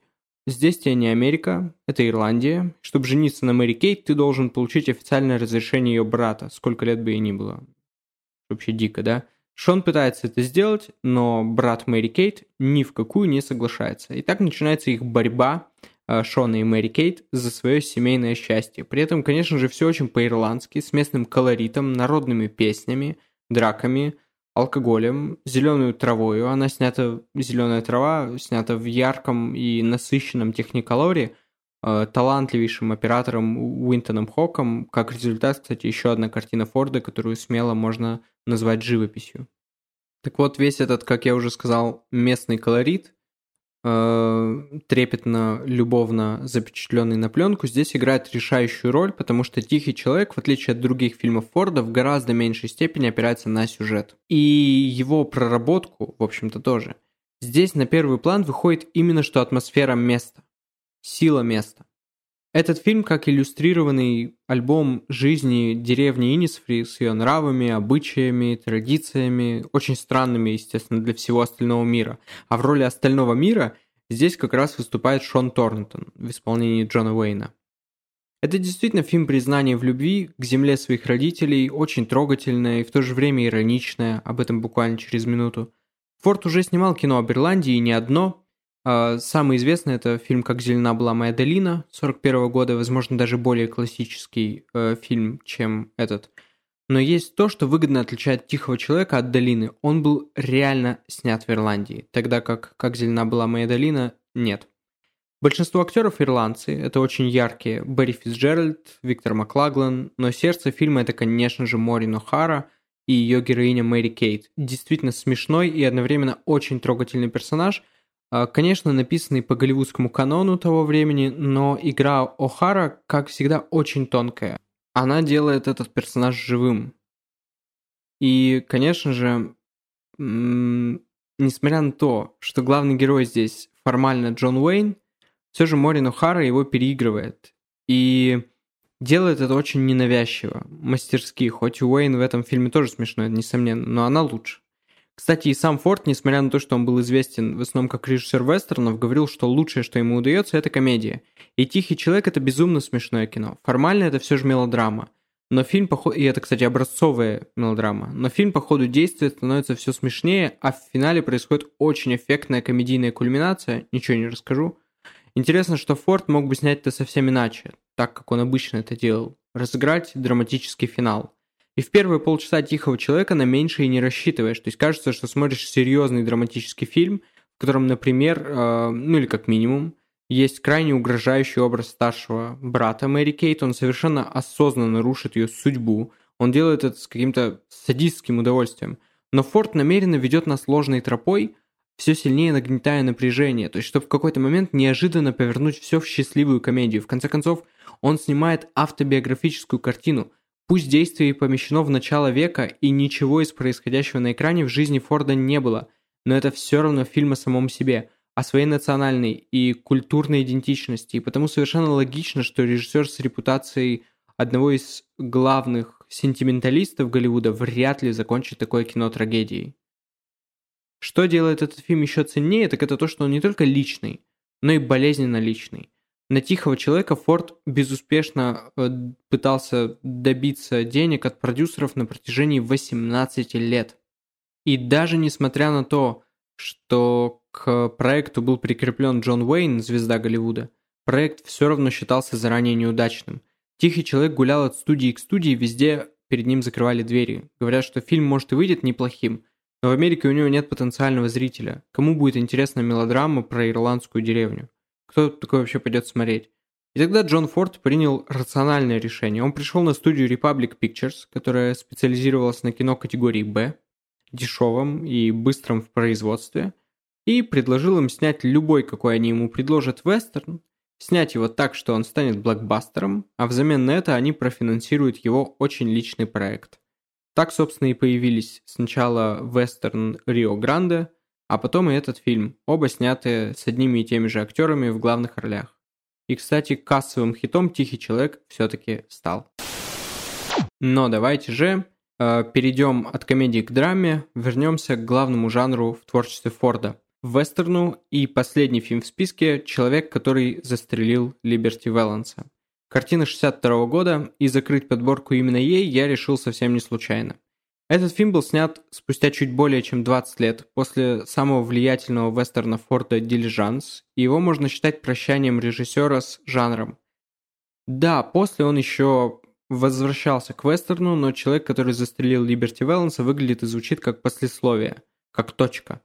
здесь тебе не Америка, это Ирландия. Чтобы жениться на Мэри Кейт, ты должен получить официальное разрешение ее брата, сколько лет бы ей ни было. Вообще дико, да? Шон пытается это сделать, но брат Мэри Кейт ни в какую не соглашается. И так начинается их борьба Шона и Мэри Кейт за свое семейное счастье. При этом, конечно же, все очень по-ирландски, с местным колоритом, народными песнями, драками, алкоголем, зеленую травою. Она снята, зеленая трава снята в ярком и насыщенном техниколоре, талантливейшим оператором Уинтоном Хоком. Как результат, кстати, еще одна картина Форда, которую смело можно назвать живописью. Так вот, весь этот, как я уже сказал, местный колорит, трепетно, любовно запечатленный на пленку, здесь играет решающую роль, потому что «Тихий человек», в отличие от других фильмов Форда, в гораздо меньшей степени опирается на сюжет. И его проработку, в общем-то, тоже. Здесь на первый план выходит именно что атмосфера места, сила места. Этот фильм, как иллюстрированный альбом жизни деревни Инисфри с ее нравами, обычаями, традициями, очень странными, естественно, для всего остального мира. А в роли остального мира здесь как раз выступает Шон Торнтон в исполнении Джона Уэйна. Это действительно фильм признания в любви к земле своих родителей, очень трогательное и в то же время ироничное, об этом буквально через минуту. Форд уже снимал кино об Ирландии, и не одно. Самый известный — это фильм «Как зелена была моя долина» сорок первого года, возможно, даже более классический э, фильм, чем этот. Но есть то, что выгодно отличает «Тихого человека» от «Долины». Он был реально снят в Ирландии, тогда как «Как зелена была моя долина» нет. Большинство актеров ирландцы, это очень яркие: Бэрри Фицджеральд, Виктор Маклаглан, но сердце фильма — это, конечно же, Морин О'Хара и ее героиня Мэри Кейт. Действительно смешной и одновременно очень трогательный персонаж, конечно, написанный по голливудскому канону того времени, но игра О'Хара, как всегда, очень тонкая. Она делает этот персонаж живым. И, конечно же, м-м, несмотря на то, что главный герой здесь формально Джон Уэйн, все же Морин О'Хара его переигрывает. И делает это очень ненавязчиво, мастерски, хоть Уэйн в этом фильме тоже смешной, несомненно, но она лучше. Кстати, и сам Форд, несмотря на то, что он был известен в основном как режиссер вестернов, говорил, что лучшее, что ему удается, это комедия. И «Тихий человек» — это безумно смешное кино. Формально это все же мелодрама. Но фильм по ходу... И это, кстати, образцовая мелодрама. Но фильм по ходу действия становится все смешнее, а в финале происходит очень эффектная комедийная кульминация. Ничего не расскажу. Интересно, что Форд мог бы снять это совсем иначе, так как он обычно это делал. Разыграть драматический финал. И в первые полчаса «Тихого человека» на меньшее не рассчитываешь. То есть кажется, что смотришь серьезный драматический фильм, в котором, например, э, ну или как минимум, есть крайне угрожающий образ старшего брата Мэри Кейт. Он совершенно осознанно рушит ее судьбу. Он делает это с каким-то садистским удовольствием. Но Форд намеренно ведет нас сложной тропой, все сильнее нагнетая напряжение. То есть чтобы в какой-то момент неожиданно повернуть все в счастливую комедию. В конце концов, он снимает автобиографическую картину. Пусть действие помещено в начало века, и ничего из происходящего на экране в жизни Форда не было, но это все равно фильм о самом себе, о своей национальной и культурной идентичности, и потому совершенно логично, что режиссер с репутацией одного из главных сентименталистов Голливуда вряд ли закончит такое кино трагедией. Что делает этот фильм еще ценнее, так это то, что он не только личный, но и болезненно личный. На «Тихого человека» Форд безуспешно пытался добиться денег от продюсеров на протяжении восемнадцати лет. И даже несмотря на то, что к проекту был прикреплен Джон Уэйн, звезда Голливуда, проект все равно считался заранее неудачным. «Тихий человек» гулял от студии к студии, везде перед ним закрывали двери. Говорят, что фильм может и выйдет неплохим, но в Америке у него нет потенциального зрителя. Кому будет интересна мелодрама про ирландскую деревню? Кто такой вообще пойдет смотреть? И тогда Джон Форд принял рациональное решение. Он пришел на студию Republic Pictures, которая специализировалась на кино категории «Б», дешевом и быстром в производстве, и предложил им снять любой, какой они ему предложат, вестерн, снять его так, что он станет блокбастером, а взамен на это они профинансируют его очень личный проект. Так, собственно, и появились сначала вестерн «Рио-Гранде», а потом и этот фильм, оба сняты с одними и теми же актерами в главных ролях. И, кстати, кассовым хитом «Тихий человек» все-таки стал. Но давайте же э, перейдем от комедии к драме, вернемся к главному жанру в творчестве Форда, вестерну, и последний фильм в списке — «Человек, который застрелил Либерти Вэланса». Картина шестьдесят второго года, и закрыть подборку именно ей я решил совсем не случайно. Этот фильм был снят спустя чуть более чем двадцать лет после самого влиятельного вестерна Форда «Дилижанс», и его можно считать прощанием режиссера с жанром. Да, после он еще возвращался к вестерну, но человек, который застрелил Либерти Вэланса, выглядит и звучит как послесловие, как точка.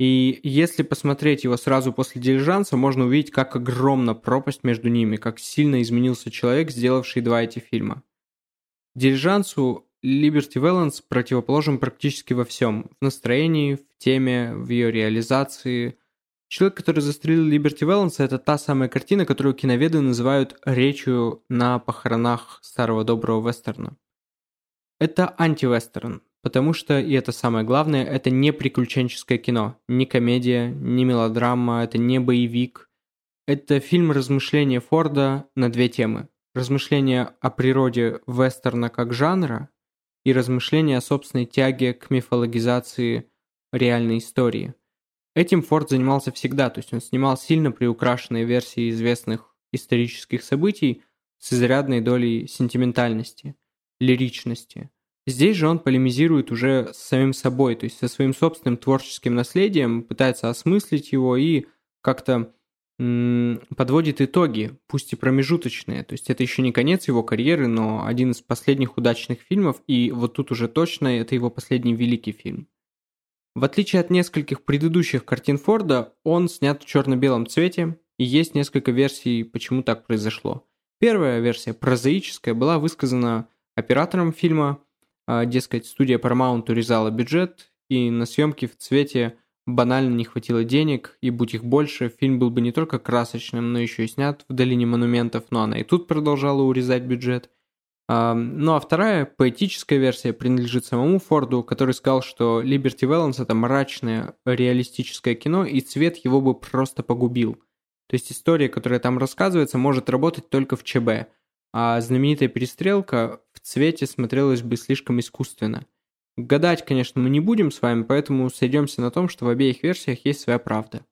И если посмотреть его сразу после «Дилижанса», можно увидеть, как огромна пропасть между ними, как сильно изменился человек, сделавший два эти фильма. «Дилижансу» Либерти Вэланс противоположен практически во всем. В настроении, в теме, в ее реализации. Человек, который застрелил Либерти Вэланса, это та самая картина, которую киноведы называют речью на похоронах старого доброго вестерна. Это антивестерн, потому что, и это самое главное, это не приключенческое кино, не комедия, не мелодрама, это не боевик. Это фильм размышления Форда на две темы. Размышления о природе вестерна как жанра и размышления о собственной тяге к мифологизации реальной истории. Этим Форд занимался всегда, то есть он снимал сильно приукрашенные версии известных исторических событий с изрядной долей сентиментальности, лиричности. Здесь же он полемизирует уже с самим собой, то есть со своим собственным творческим наследием, пытается осмыслить его и как-то м- подводит итоги, пусть и промежуточные. То есть это еще не конец его карьеры, но один из последних удачных фильмов, и вот тут уже точно это его последний великий фильм. В отличие от нескольких предыдущих картин Форда, он снят в черно-белом цвете, и есть несколько версий, почему так произошло. Первая версия, прозаическая, была высказана оператором фильма, дескать, студия Paramount урезала бюджет, и на съемки в цвете банально не хватило денег, и будь их больше, фильм был бы не только красочным, но еще и снят в долине монументов, но она и тут продолжала урезать бюджет. Ну а вторая, поэтическая версия, принадлежит самому Форду, который сказал, что «Либерти Вэланс» — это мрачное реалистическое кино, и цвет его бы просто погубил. То есть история, которая там рассказывается, может работать только в ЧБ, а знаменитая перестрелка в цвете смотрелась бы слишком искусственно. Гадать, конечно, мы не будем с вами, поэтому сойдемся на том, что в обеих версиях есть своя правда.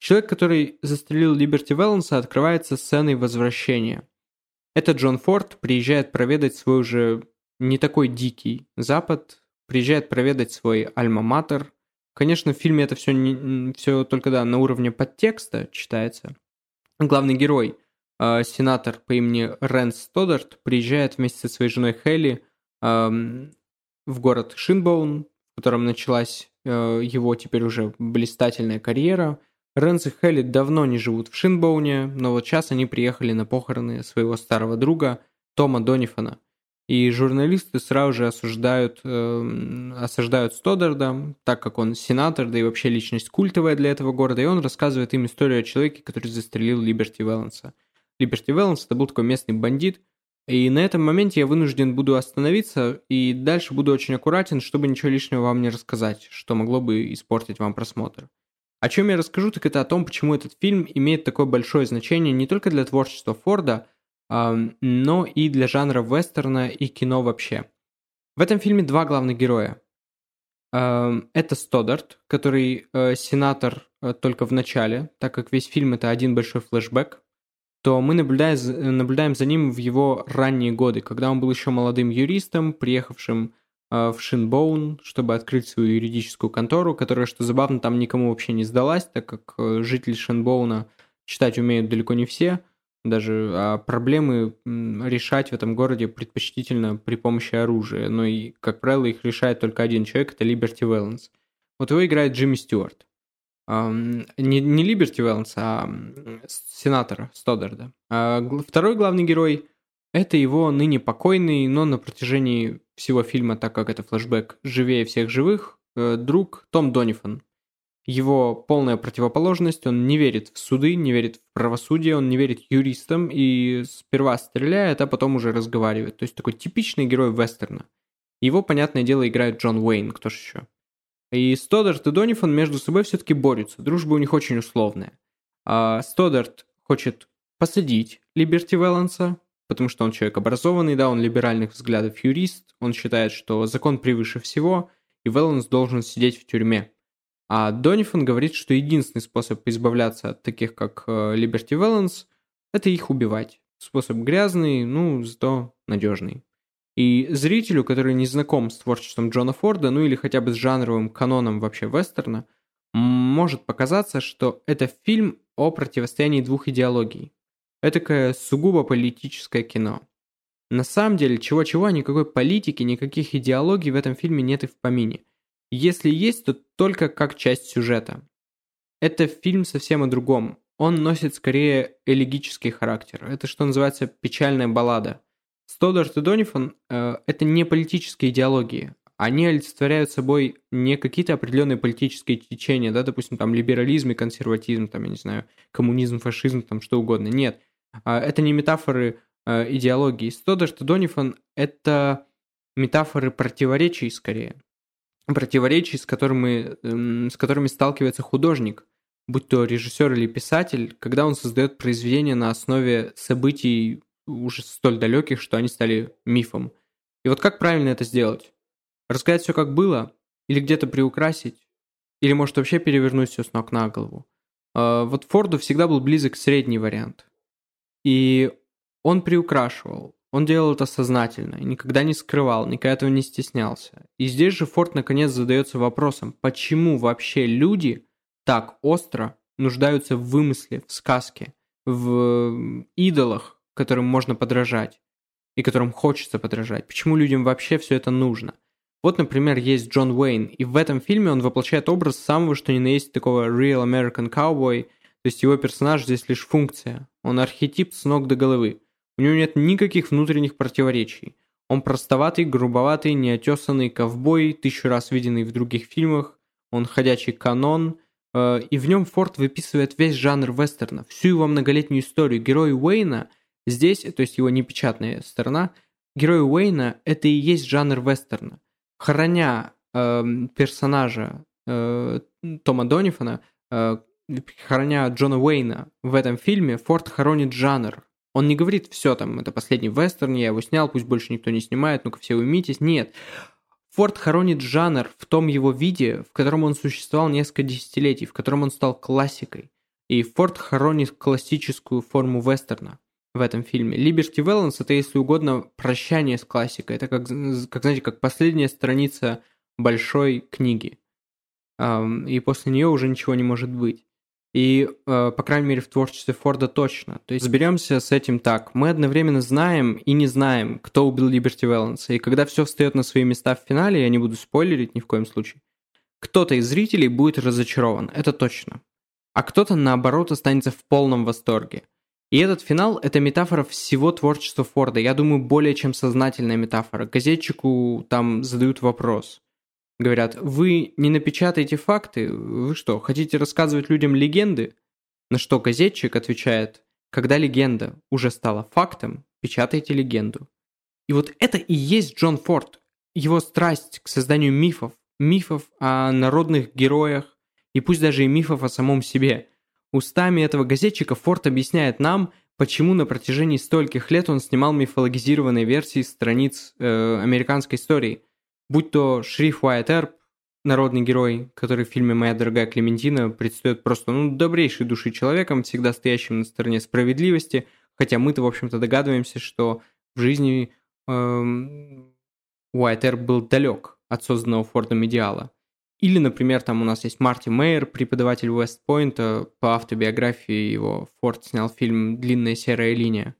Человек, который застрелил Либерти Вэланса, открывается сценой возвращения. Это Джон Форд приезжает проведать свой уже не такой дикий Запад, приезжает проведать свой альма-матер. Конечно, в фильме это все, не, все только да, на уровне подтекста читается. Главный герой, э, сенатор по имени Рэнс Стоддарт, приезжает вместе со своей женой Хелли э, в город Шинбоун, в котором началась э, его теперь уже блистательная карьера. Рэнс и Хелли давно не живут в Шинбоуне, но вот сейчас они приехали на похороны своего старого друга Тома Донифана. И журналисты сразу же осуждают, э, осаждают Стоддарда, так как он сенатор, да и вообще личность культовая для этого города, и он рассказывает им историю о человеке, который застрелил Либерти Вэланса. Либерти Вэланс — это был такой местный бандит, и на этом моменте я вынужден буду остановиться, и дальше буду очень аккуратен, чтобы ничего лишнего вам не рассказать, что могло бы испортить вам просмотр. О чем я расскажу, так это о том, почему этот фильм имеет такое большое значение не только для творчества Форда, но и для жанра вестерна и кино вообще. В этом фильме два главных героя. Это Стоддарт, который сенатор только в начале, так как весь фильм это один большой флешбэк, то мы наблюдаем за ним в его ранние годы, когда он был еще молодым юристом, приехавшим в Шинбоун, чтобы открыть свою юридическую контору, которая, что забавно, там никому вообще не сдалась, так как жители Шинбоуна читать умеют далеко не все, даже а проблемы решать в этом городе предпочтительно при помощи оружия, но и, как правило, их решает только один человек, это Либерти Вэланс. Вот его играет Джимми Стюарт. Не Либерти Вэланс, а сенатора Стоддарда. А второй главный герой — это его ныне покойный, но на протяжении всего фильма, так как это флешбэк, живее всех живых, э, друг Том Донифан. Его полная противоположность, он не верит в суды, не верит в правосудие, он не верит юристам и сперва стреляет, а потом уже разговаривает. То есть такой типичный герой вестерна. Его, понятное дело, играет Джон Уэйн, кто ж еще. И Стоддарт и Донифан между собой все-таки борются, дружба у них очень условная. А Стоддарт хочет посадить Либерти Вэланса, потому что он человек образованный, да, он либеральных взглядов юрист, он считает, что закон превыше всего, и Вэланс должен сидеть в тюрьме. А Донифан говорит, что единственный способ избавляться от таких, как Либерти Вэланс, это их убивать. Способ грязный, ну, зато надежный. И зрителю, который не знаком с творчеством Джона Форда, ну или хотя бы с жанровым каноном вообще вестерна, может показаться, что это фильм о противостоянии двух идеологий. Этакое сугубо политическое кино. На самом деле, чего-чего, никакой политики, никаких идеологий в этом фильме нет и в помине. Если есть, то только как часть сюжета. Это фильм совсем о другом. Он носит скорее элегический характер. Это, что называется, печальная баллада. Стоддарт и Донифан э, – это не политические идеологии. Они олицетворяют собой не какие-то определенные политические течения, да, допустим, там либерализм и консерватизм, там, я не знаю, коммунизм, фашизм, там что угодно. Нет, это не метафоры э, идеологии. Стоддарт и Донифан – это метафоры противоречий скорее. Противоречий, с которыми, э, с которыми сталкивается художник, будь то режиссер или писатель, когда он создает произведение на основе событий уже столь далеких, что они стали мифом. И вот как правильно это сделать? Рассказать все как было, или где-то приукрасить, или, может, вообще перевернуть все с ног на голову. Вот Форду всегда был близок средний вариант. И он приукрашивал, он делал это сознательно, никогда не скрывал, никогда этого не стеснялся. И здесь же Форд наконец задается вопросом, почему вообще люди так остро нуждаются в вымысле, в сказке, в идолах, которым можно подражать и которым хочется подражать. Почему людям вообще все это нужно? Вот, например, есть Джон Уэйн, и в этом фильме он воплощает образ самого, что ни на есть, такого real American cowboy, то есть его персонаж здесь лишь функция, он архетип с ног до головы, у него нет никаких внутренних противоречий, он простоватый, грубоватый, неотесанный ковбой, тысячу раз виденный в других фильмах, он ходячий канон, э, и в нем Форд выписывает весь жанр вестерна, всю его многолетнюю историю. Герой Уэйна здесь, то есть его непечатная сторона, герой Уэйна — это и есть жанр вестерна. Храня э, персонажа э, Тома Донифана, э, храня Джона Уэйна в этом фильме, Форд хоронит жанр. Он не говорит: все там, это последний вестерн, я его снял, пусть больше никто не снимает, ну-ка все уймитесь. Нет. Форд хоронит жанр в том его виде, в котором он существовал несколько десятилетий, в котором он стал классикой. И Форд хоронит классическую форму вестерна в этом фильме. Liberty Valance — это, если угодно, прощание с классикой. Это, как, как знаете, как последняя страница большой книги. И после нее уже ничего не может быть. И, по крайней мере, в творчестве Форда точно. То есть разберемся с этим так. Мы одновременно знаем и не знаем, кто убил Liberty Valance. И когда все встает на свои места в финале, я не буду спойлерить ни в коем случае, кто-то из зрителей будет разочарован, это точно. А кто-то, наоборот, останется в полном восторге. И этот финал — это метафора всего творчества Форда. Я думаю, более чем сознательная метафора. Газетчику там задают вопрос. Говорят: вы не напечатаете факты? Вы что, хотите рассказывать людям легенды? На что газетчик отвечает: когда легенда уже стала фактом, печатайте легенду. И вот это и есть Джон Форд. Его страсть к созданию мифов. Мифов о народных героях. И пусть даже и мифов о самом себе. Устами этого газетчика Форд объясняет нам, почему на протяжении стольких лет он снимал мифологизированные версии страниц э, американской истории. Будь то Шриф Уайт Эрп, народный герой, который в фильме «Моя дорогая Клементина» предстает просто ну, добрейшей души человеком, всегда стоящим на стороне справедливости, хотя мы-то, в общем-то, догадываемся, что в жизни э, Уайт Эрп был далек от созданного Фордом идеала. Или, например, там у нас есть Марти Мейер, преподаватель Уэст-Пойнта, по автобиографии его Форд снял фильм «Длинная серая линия».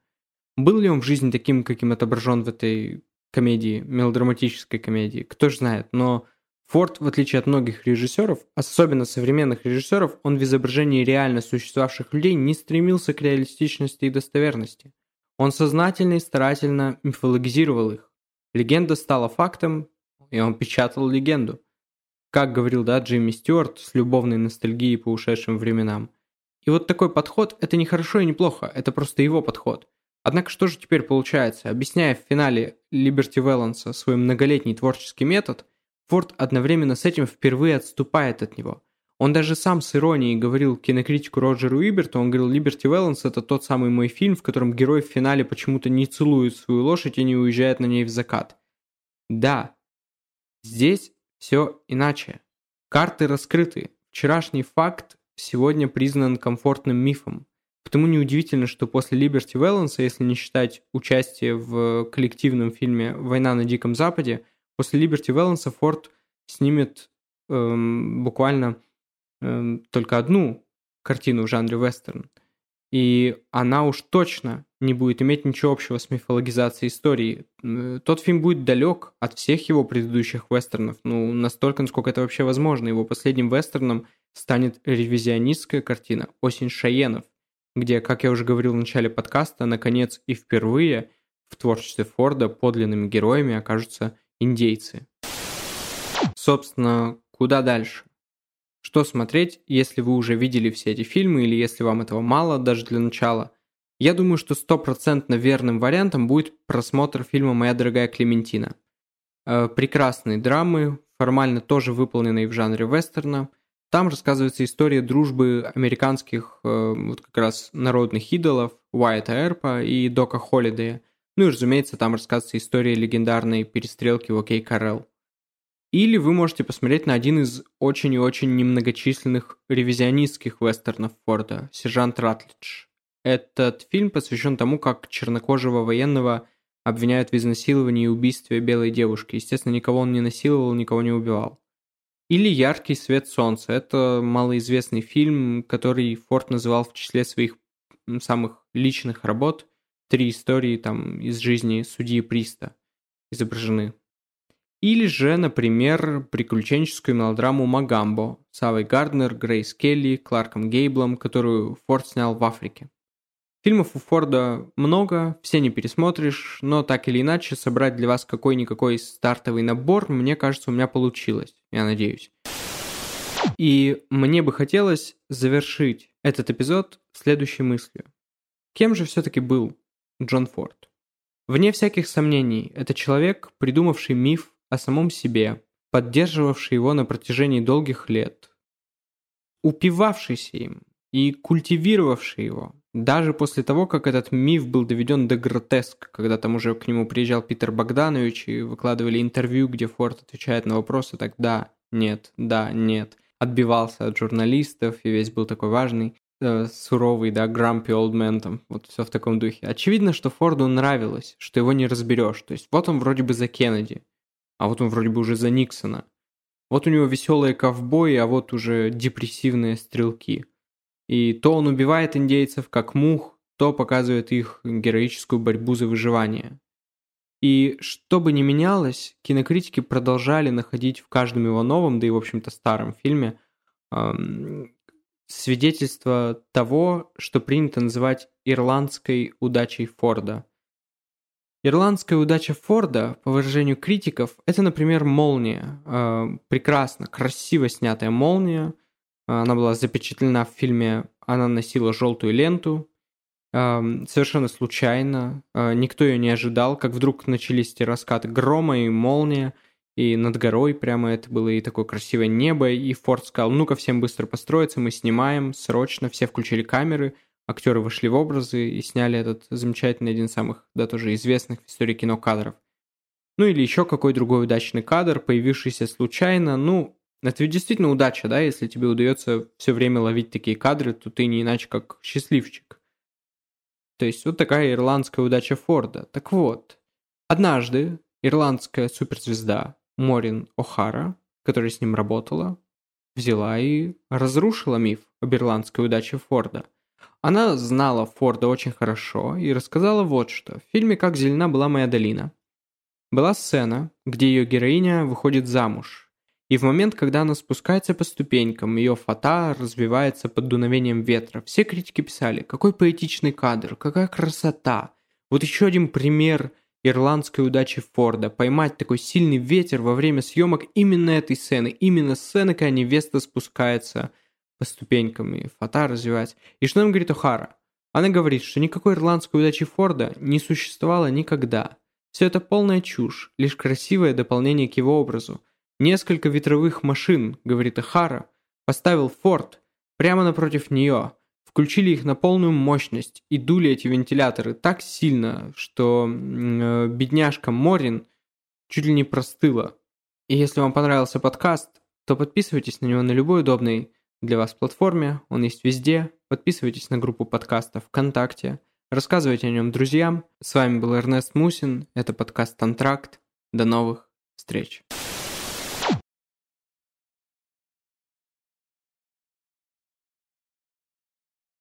Был ли он в жизни таким, каким отображен в этой комедии, мелодраматической комедии? Кто же знает, но Форд, в отличие от многих режиссеров, особенно современных режиссеров, он в изображении реально существовавших людей не стремился к реалистичности и достоверности. Он сознательно и старательно мифологизировал их. Легенда стала фактом, и он печатал легенду. Как говорил, да, Джимми Стюарт с любовной ностальгией по ушедшим временам. И вот такой подход – это не хорошо и не плохо, это просто его подход. Однако что же теперь получается? Объясняя в финале Liberty Valance свой многолетний творческий метод, Форд одновременно с этим впервые отступает от него. Он даже сам с иронией говорил кинокритику Роджеру Уиберту, он говорил: Liberty Valance – это тот самый мой фильм, в котором герой в финале почему-то не целует свою лошадь и не уезжает на ней в закат. Да, здесь все иначе. Карты раскрыты. Вчерашний факт сегодня признан комфортным мифом. Потому неудивительно, что после «Либерти Вэланса», если не считать участие в коллективном фильме «Война на Диком Западе», после «Либерти Вэланса» Форд снимет эм, буквально эм, только одну картину в жанре вестерн. И она уж точно не будет иметь ничего общего с мифологизацией истории. Тот фильм будет далек от всех его предыдущих вестернов, ну, настолько, насколько это вообще возможно. Его последним вестерном станет ревизионистская картина «Осень шайенов», где, как я уже говорил в начале подкаста, наконец и впервые в творчестве Форда подлинными героями окажутся индейцы. Собственно, куда дальше? Что смотреть, если вы уже видели все эти фильмы, или если вам этого мало даже для начала? Я думаю, что стопроцентно верным вариантом будет просмотр фильма «Моя дорогая Клементина». Прекрасные драмы, формально тоже выполненные в жанре вестерна. Там рассказывается история дружбы американских вот как раз народных идолов Уайта Эрпа и Дока Холлидея. Ну и, разумеется, там рассказывается история легендарной перестрелки в «О.К. Корелл». Или вы можете посмотреть на один из очень и очень немногочисленных ревизионистских вестернов Форда «Сержант Ратлидж». Этот фильм посвящен тому, как чернокожего военного обвиняют в изнасиловании и убийстве белой девушки. Естественно, никого он не насиловал, никого не убивал. Или «Яркий свет солнца». Это малоизвестный фильм, который Форд называл в числе своих самых личных работ. Три истории там из жизни судьи Приста изображены. Или же, например, приключенческую мелодраму «Магамбо» с Авой Гарднер, Грейс Келли, Кларком Гейблом, которую Форд снял в Африке. Фильмов у Форда много, все не пересмотришь, но так или иначе собрать для вас какой-никакой стартовый набор, мне кажется, у меня получилось, я надеюсь. И мне бы хотелось завершить этот эпизод следующей мыслью. Кем же все-таки был Джон Форд? Вне всяких сомнений, это человек, придумавший миф о самом себе, поддерживавший его на протяжении долгих лет, упивавшийся им и культивировавший его, даже после того, как этот миф был доведен до гротеска, когда там уже к нему приезжал Питер Богданович и выкладывали интервью, где Форд отвечает на вопросы так «да», «нет», «да», «нет», отбивался от журналистов и весь был такой важный, э, суровый, да, grumpy old man, там, вот все в таком духе. Очевидно, что Форду нравилось, что его не разберешь, то есть вот он вроде бы за Кеннеди, а вот он вроде бы уже за Никсона. Вот у него веселые ковбои, а вот уже депрессивные стрелки. И то он убивает индейцев, как мух, то показывает их героическую борьбу за выживание. И что бы ни менялось, кинокритики продолжали находить в каждом его новом, да и, в общем-то, старом фильме эм, свидетельство того, что принято называть «ирландской удачей Форда». Ирландская удача Форда, по выражению критиков, это, например, молния. Э, прекрасно, красиво снятая молния. Она была запечатлена в фильме «Она носила желтую ленту». Эм, совершенно случайно. Э, никто ее не ожидал, как вдруг начались эти раскаты грома и молния. И над горой прямо это было и такое красивое небо. И Форд сказал, ну-ка всем быстро построиться, мы снимаем срочно. Все включили камеры, актеры вошли в образы и сняли этот замечательный, один из самых, да, тоже известных в истории кино кадров. Ну или еще какой другой удачный кадр, появившийся случайно, ну... Это ведь действительно удача, да, если тебе удается все время ловить такие кадры, то ты не иначе как счастливчик. То есть вот такая ирландская удача Форда. Так вот, однажды ирландская суперзвезда Морин О'Хара, которая с ним работала, взяла и разрушила миф об ирландской удаче Форда. Она знала Форда очень хорошо и рассказала вот что. В фильме «Как зелена была моя долина» была сцена, где ее героиня выходит замуж. И в момент, когда она спускается по ступенькам, ее фата развивается под дуновением ветра. Все критики писали, какой поэтичный кадр, какая красота. Вот еще один пример ирландской удачи Форда. Поймать такой сильный ветер во время съемок именно этой сцены. Именно сцены, когда невеста спускается по ступенькам, и фата развивается. И что нам говорит О'Хара? Она говорит, что никакой ирландской удачи Форда не существовало никогда. Все это полная чушь, лишь красивое дополнение к его образу. Несколько ветровых машин, говорит О'Хара, поставил Форд прямо напротив нее, включили их на полную мощность и дули эти вентиляторы так сильно, что э, бедняжка Морин чуть ли не простыла. И если вам понравился подкаст, то подписывайтесь на него на любой удобной для вас платформе, он есть везде. Подписывайтесь на группу подкаста ВКонтакте, рассказывайте о нем друзьям. С вами был Эрнест Мусин, это подкаст «Антракт». До новых встреч!